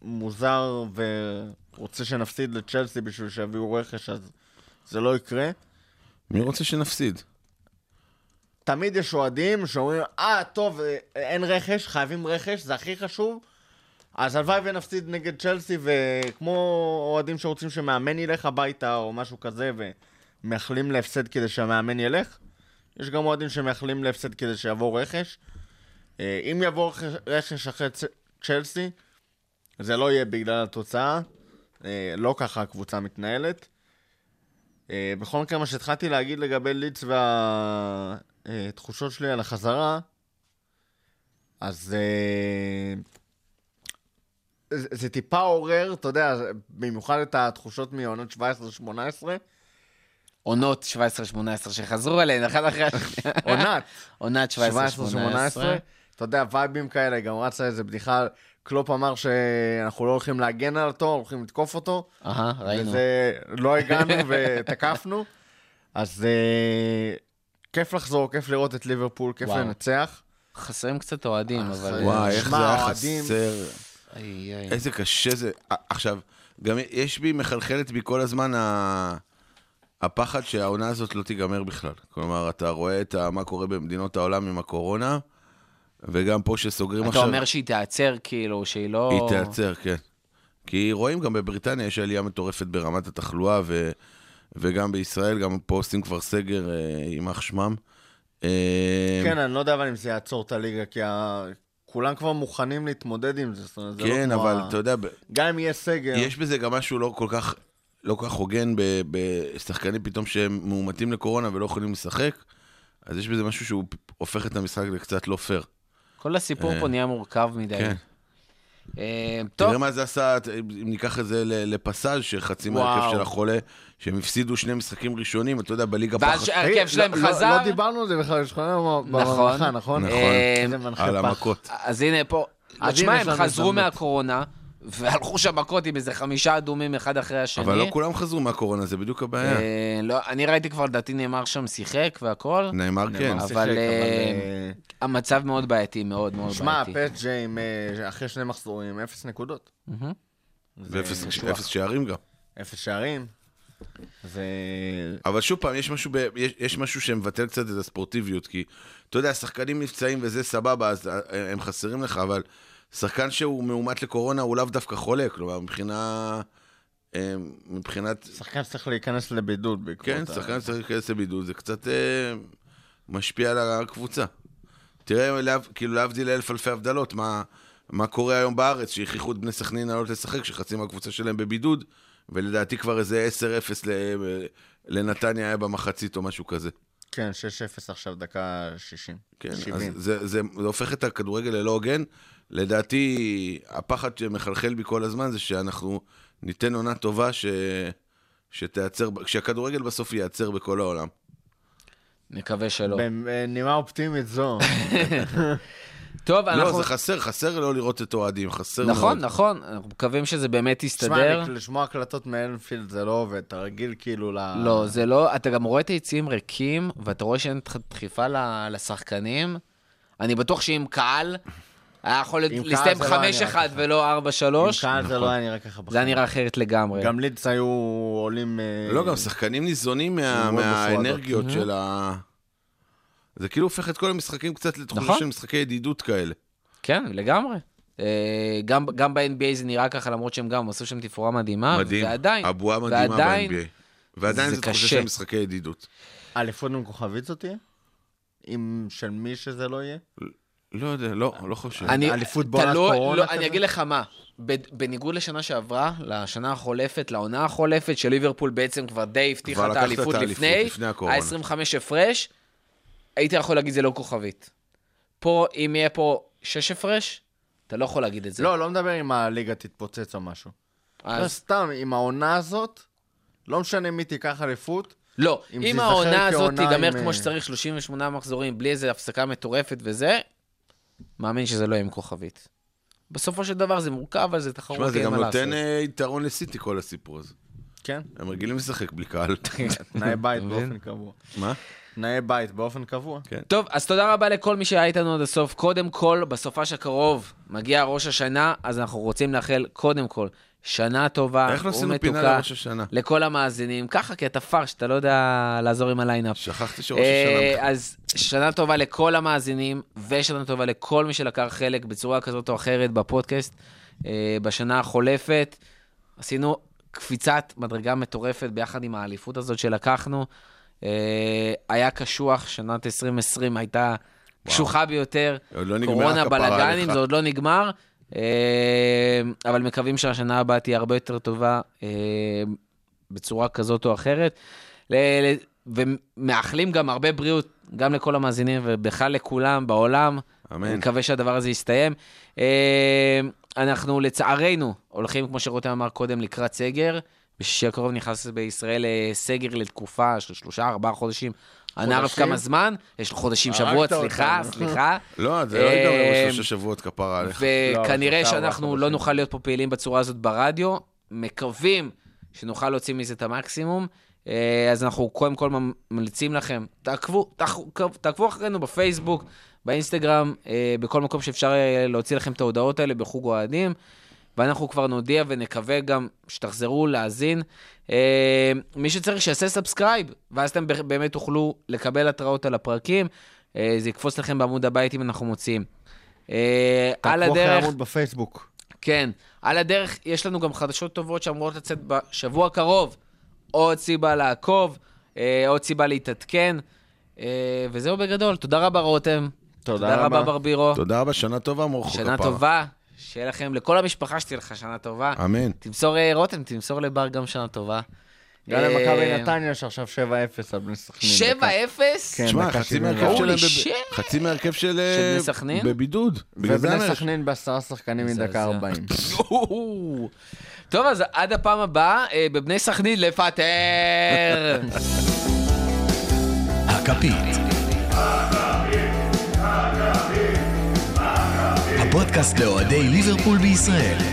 שמוזר ו... רוצה שנפסיד לצ'לסי בשביל שיביאו רכש, אז זה לא יקרה. מי רוצה שנפסיד? תמיד יש אוהדים שאומרים, טוב, אין רכש, חייבים רכש, זה הכי חשוב, אז הלוואי ונפסיד נגד צ'לסי, וכמו אוהדים שרוצים שמאמן ילך הביתה, או משהו כזה, ומאחלים להפסד כדי שהמאמן ילך, יש גם אוהדים שמאחלים להפסד כדי שיבוא רכש. אם יבוא רכש אחרי צ'לסי, זה לא יהיה בגלל התוצאה, לא ככה הקבוצה מתנהלת. בכל מקרה, מה שהתחלתי להגיד לגבי ליץ והתחושות שלי על החזרה, אז זה טיפה עורר, אתה יודע, במיוחד את התחושות מעונות 17-18. עונות 17-18 שחזרו עליהן, אחרי השנייה. עונת 17-18. אתה יודע, וייבים כאלה, גם רצה איזה בדיחה... קלופ אמר שאנחנו לא הולכים להגן על אותו, הולכים לתקוף אותו. ראינו. וזה לא הגענו ותקפנו. אז כיף לחזור, כיף לראות את ליברפול, כיף לנצח. חסרים קצת אוהדים, אבל... וואי, איך זה היה חסר. איזה קשה זה. עכשיו, גם יש בי, מחלחלת בי כל הזמן הפחד שהעונה הזאת לא תיגמר בכלל. כלומר, אתה רואה מה קורה במדינות העולם עם הקורונה, וגם פה שסוגרים עכשיו... אתה אומר שהיא תיעצר, כאילו, שהיא לא... היא תיעצר, כן. כי רואים גם בבריטניה יש עלייה מטורפת ברמת התחלואה, וגם בישראל, גם פה עושים כבר סגר עם החשמם. כן, אני לא יודע אבל אם זה יעצור את הליגה, כי כולם כבר מוכנים להתמודד עם זה. כן, אבל אתה יודע... גם אם יהיה סגר... יש בזה גם משהו לא כל כך הוגן בשחקנים פתאום שהם מאומתים לקורונה ולא יכולים לשחק, אז יש בזה משהו שהוא הופך את המשחק לקצת לא פייר. כל הסיפור פה נהיה מורכב מדי. תראה מה זה עשה, אם ניקח את זה לפסאז' שחצי מהרכב של החולה, שהם הפסידו שני משחקים ראשונים, אתה יודע, בליגה פחד. והרכב שלהם חזר. לא דיברנו על זה בכלל, יש לנו במנחה, נכון? נכון, על המכות. אז הנה פה, תשמע, הם חזרו מהקורונה, והלכו שם מכות עם איזה 5 אדומים אחד אחרי השני. אבל לא כולם חזרו מהקורונה, זה בדיוק הבעיה. אני ראיתי כבר, דעתי נאמר שם שיחק והכל. נאמר כן. אבל המצב מאוד בעייתי, מאוד מאוד בעייתי. שמע, פאג'ה אחרי 2 מחזורים, 0 נקודות. ו-0 שערים גם. 0 שערים. אבל שוב פעם, יש משהו שמבטל קצת את הספורטיביות, כי אתה יודע, השחקנים נפצעים וזה סבבה, אז הם חסרים לך, אבל שחקן שהוא מאומת לקורונה הוא לאו דווקא חולה, כלומר, מבחינת... שחקן צריך להיכנס לבידוד בעקבות... כן, שחקן צריך להיכנס לבידוד, זה קצת משפיע על הקבוצה. תראה, כאילו להבדיל אלף אלפי הבדלות, מה קורה היום בארץ, שהכריחו את בני סכנין לעלות לשחק, שחצי מהקבוצה שלהם בבידוד, ולדעתי כבר איזה 10-0 לנתניה היה במחצית או משהו כזה. כן, 6-0 עכשיו דקה 60. כן, אז זה הופך את הכדורגל ללא הוגן. לדעתי, הפחד שמחלחל בי כל הזמן זה שאנחנו ניתן עונה טובה שהכדורגל בסוף ייעצר בכל העולם. נקווה שלא. בנימה אופטימית זו. טוב, אנחנו... לא, זה חסר לא לראות את אוהדים, חסר... נכון, נכון, אנחנו מקווים שזה באמת יסתדר. שמע, לשמוע הקלטות מאלפילד זה לא עובד, אתה רגיל כאילו ל... לא, זה לא, אתה גם רואה את היציעים ריקים, ואתה רואה שאין דחיפה לשחקנים. אני בטוח שאם קהל... היה יכול להסתיים 5-1 ולא 4-3. עם קהל זה לא היה נראה ככה. זה היה נראה אחרת לגמרי. גם לידס היו עולים... לא, גם שחקנים ניזונים מהאנרגיות של ה... זה כאילו הופך את כל המשחקים קצת לתחושה של משחקי ידידות כאלה. כן, לגמרי. גם ב-NBA זה נראה ככה, למרות שהם גם עשו שם תפאורה מדהימה. מדהים, הבועה מדהימה ב-NBA. ועדיין זה תחושה של משחקי ידידות. אליפות עם כוכבית זאת תהיה? של מי שזה לא יהיה? לא יודע, לא חושב. אליפות בעונת קורונה כזה? אני אגיד לך מה, בניגוד לשנה שעברה, לשנה החולפת, לעונה החולפת, שליברפול בעצם כבר די הבטיחה את האליפות לפני, ה-25 הפרש, הייתי יכול להגיד זה לא כוכבית. פה, אם יהיה פה 6 הפרש, אתה לא יכול להגיד את זה. לא מדבר אם הליגה תתפוצץ או משהו. סתם, עם העונה הזאת, לא משנה מי תיקח אליפות, לא, אם העונה הזאת תיגמר כמו שצריך 38 מחזורים, בלי איזה הפסקה מטורפת וזה, מאמין שזה לא יהיה עם כוכבית. בסופו של דבר זה מורכב, אבל זה תחרות. שמה, זה גם נותן יתרון לסיטי כל הסיפור הזה. כן. הם רגילים לשחק בלי קהל. תנאי בית באופן קבוע. מה? תנאי בית באופן קבוע. טוב, אז תודה רבה לכל מי שהיה איתנו עד הסוף. קודם כל, בסופה שקרוב, מגיע ראש השנה, אז אנחנו רוצים לאחל קודם כל שנה טובה ומתוקה לכל המאזינים. ככה, כי אתה פרש, אתה לא יודע לעזור עם הליינאפ. שכחתי שראש השנה. אז שנה טובה לכל המאזינים, ושנה טובה לכל מי שלקח חלק בצורה כזאת או אחרת בפודקאסט. בשנה החולפת עשינו קפיצת מדרגה מטורפת ביחד עם האליפות הזאת שלקחנו. היה קשוח, שנת 2020 הייתה קשוחה ביותר. קורונה בלגנים, זה עוד לא נגמר. אבל מקווים שהשנה הבאה תהיה הרבה יותר טובה בצורה כזאת או אחרת, ומאחלים גם הרבה בריאות גם לכל המאזינים ובכלל לכולם בעולם. מקווה שהדבר הזה יסתיים. אנחנו לצערנו הולכים, כמו שרותם אמר קודם, לקראת סגר. בשביל הקרוב נכנס בישראל סגר לתקופה של 3-4 חודשים. הנערף כמה זמן, יש לו חודשים, שבועות, סליחה. לא, זה לא ידעו, 3 שבועות כפרה עליך. וכנראה שאנחנו לא נוכל להיות פה פעילים בצורה הזאת ברדיו, מקווים שנוכל להוציא מזה את המקסימום, אז אנחנו קודם כל ממליצים לכם, תעקבו אחרינו בפייסבוק, באינסטגרם, בכל מקום שאפשר להוציא לכם את ההודעות האלה בחוג אוהדים, ואנחנו כבר נודיע ונקווה גם שתחזרו להאזין. מי שצריך שיעשה סאבסקרייב, ואז אתם באמת תוכלו לקבל התראות על הפרקים. זה יקפוץ לכם בעמוד הבית אם אנחנו מוצאים. על הדרך... תעקבו העמוד בפייסבוק. כן. על הדרך יש לנו גם חדשות טובות שאמורות לצאת בשבוע הקרוב. עוד סיבה לעקוב, עוד סיבה להתעדכן. וזהו בגדול. תודה רבה רותם. תודה רבה ברבירו. תודה רבה, שנה טובה מורחוק הפעם. שנה טובה. שיהיה לכם, לכל המשפחה שתהיה לך שנה טובה. אמן. תמסור רותם, תמסור לבר גם שנה טובה. גם למכבי נתניה שעכשיו 7-0 על בני סכנין. 7-0? תשמע, חצי מהרכב של בני סכנין בבידוד. ובני סכנין ב10 שחקנים מדקה 40. טוב, אז עד הפעם הבאה, בבני סכנין לפטר. הכפית. הפודקאסט לאוהדי ליברפול בישראל.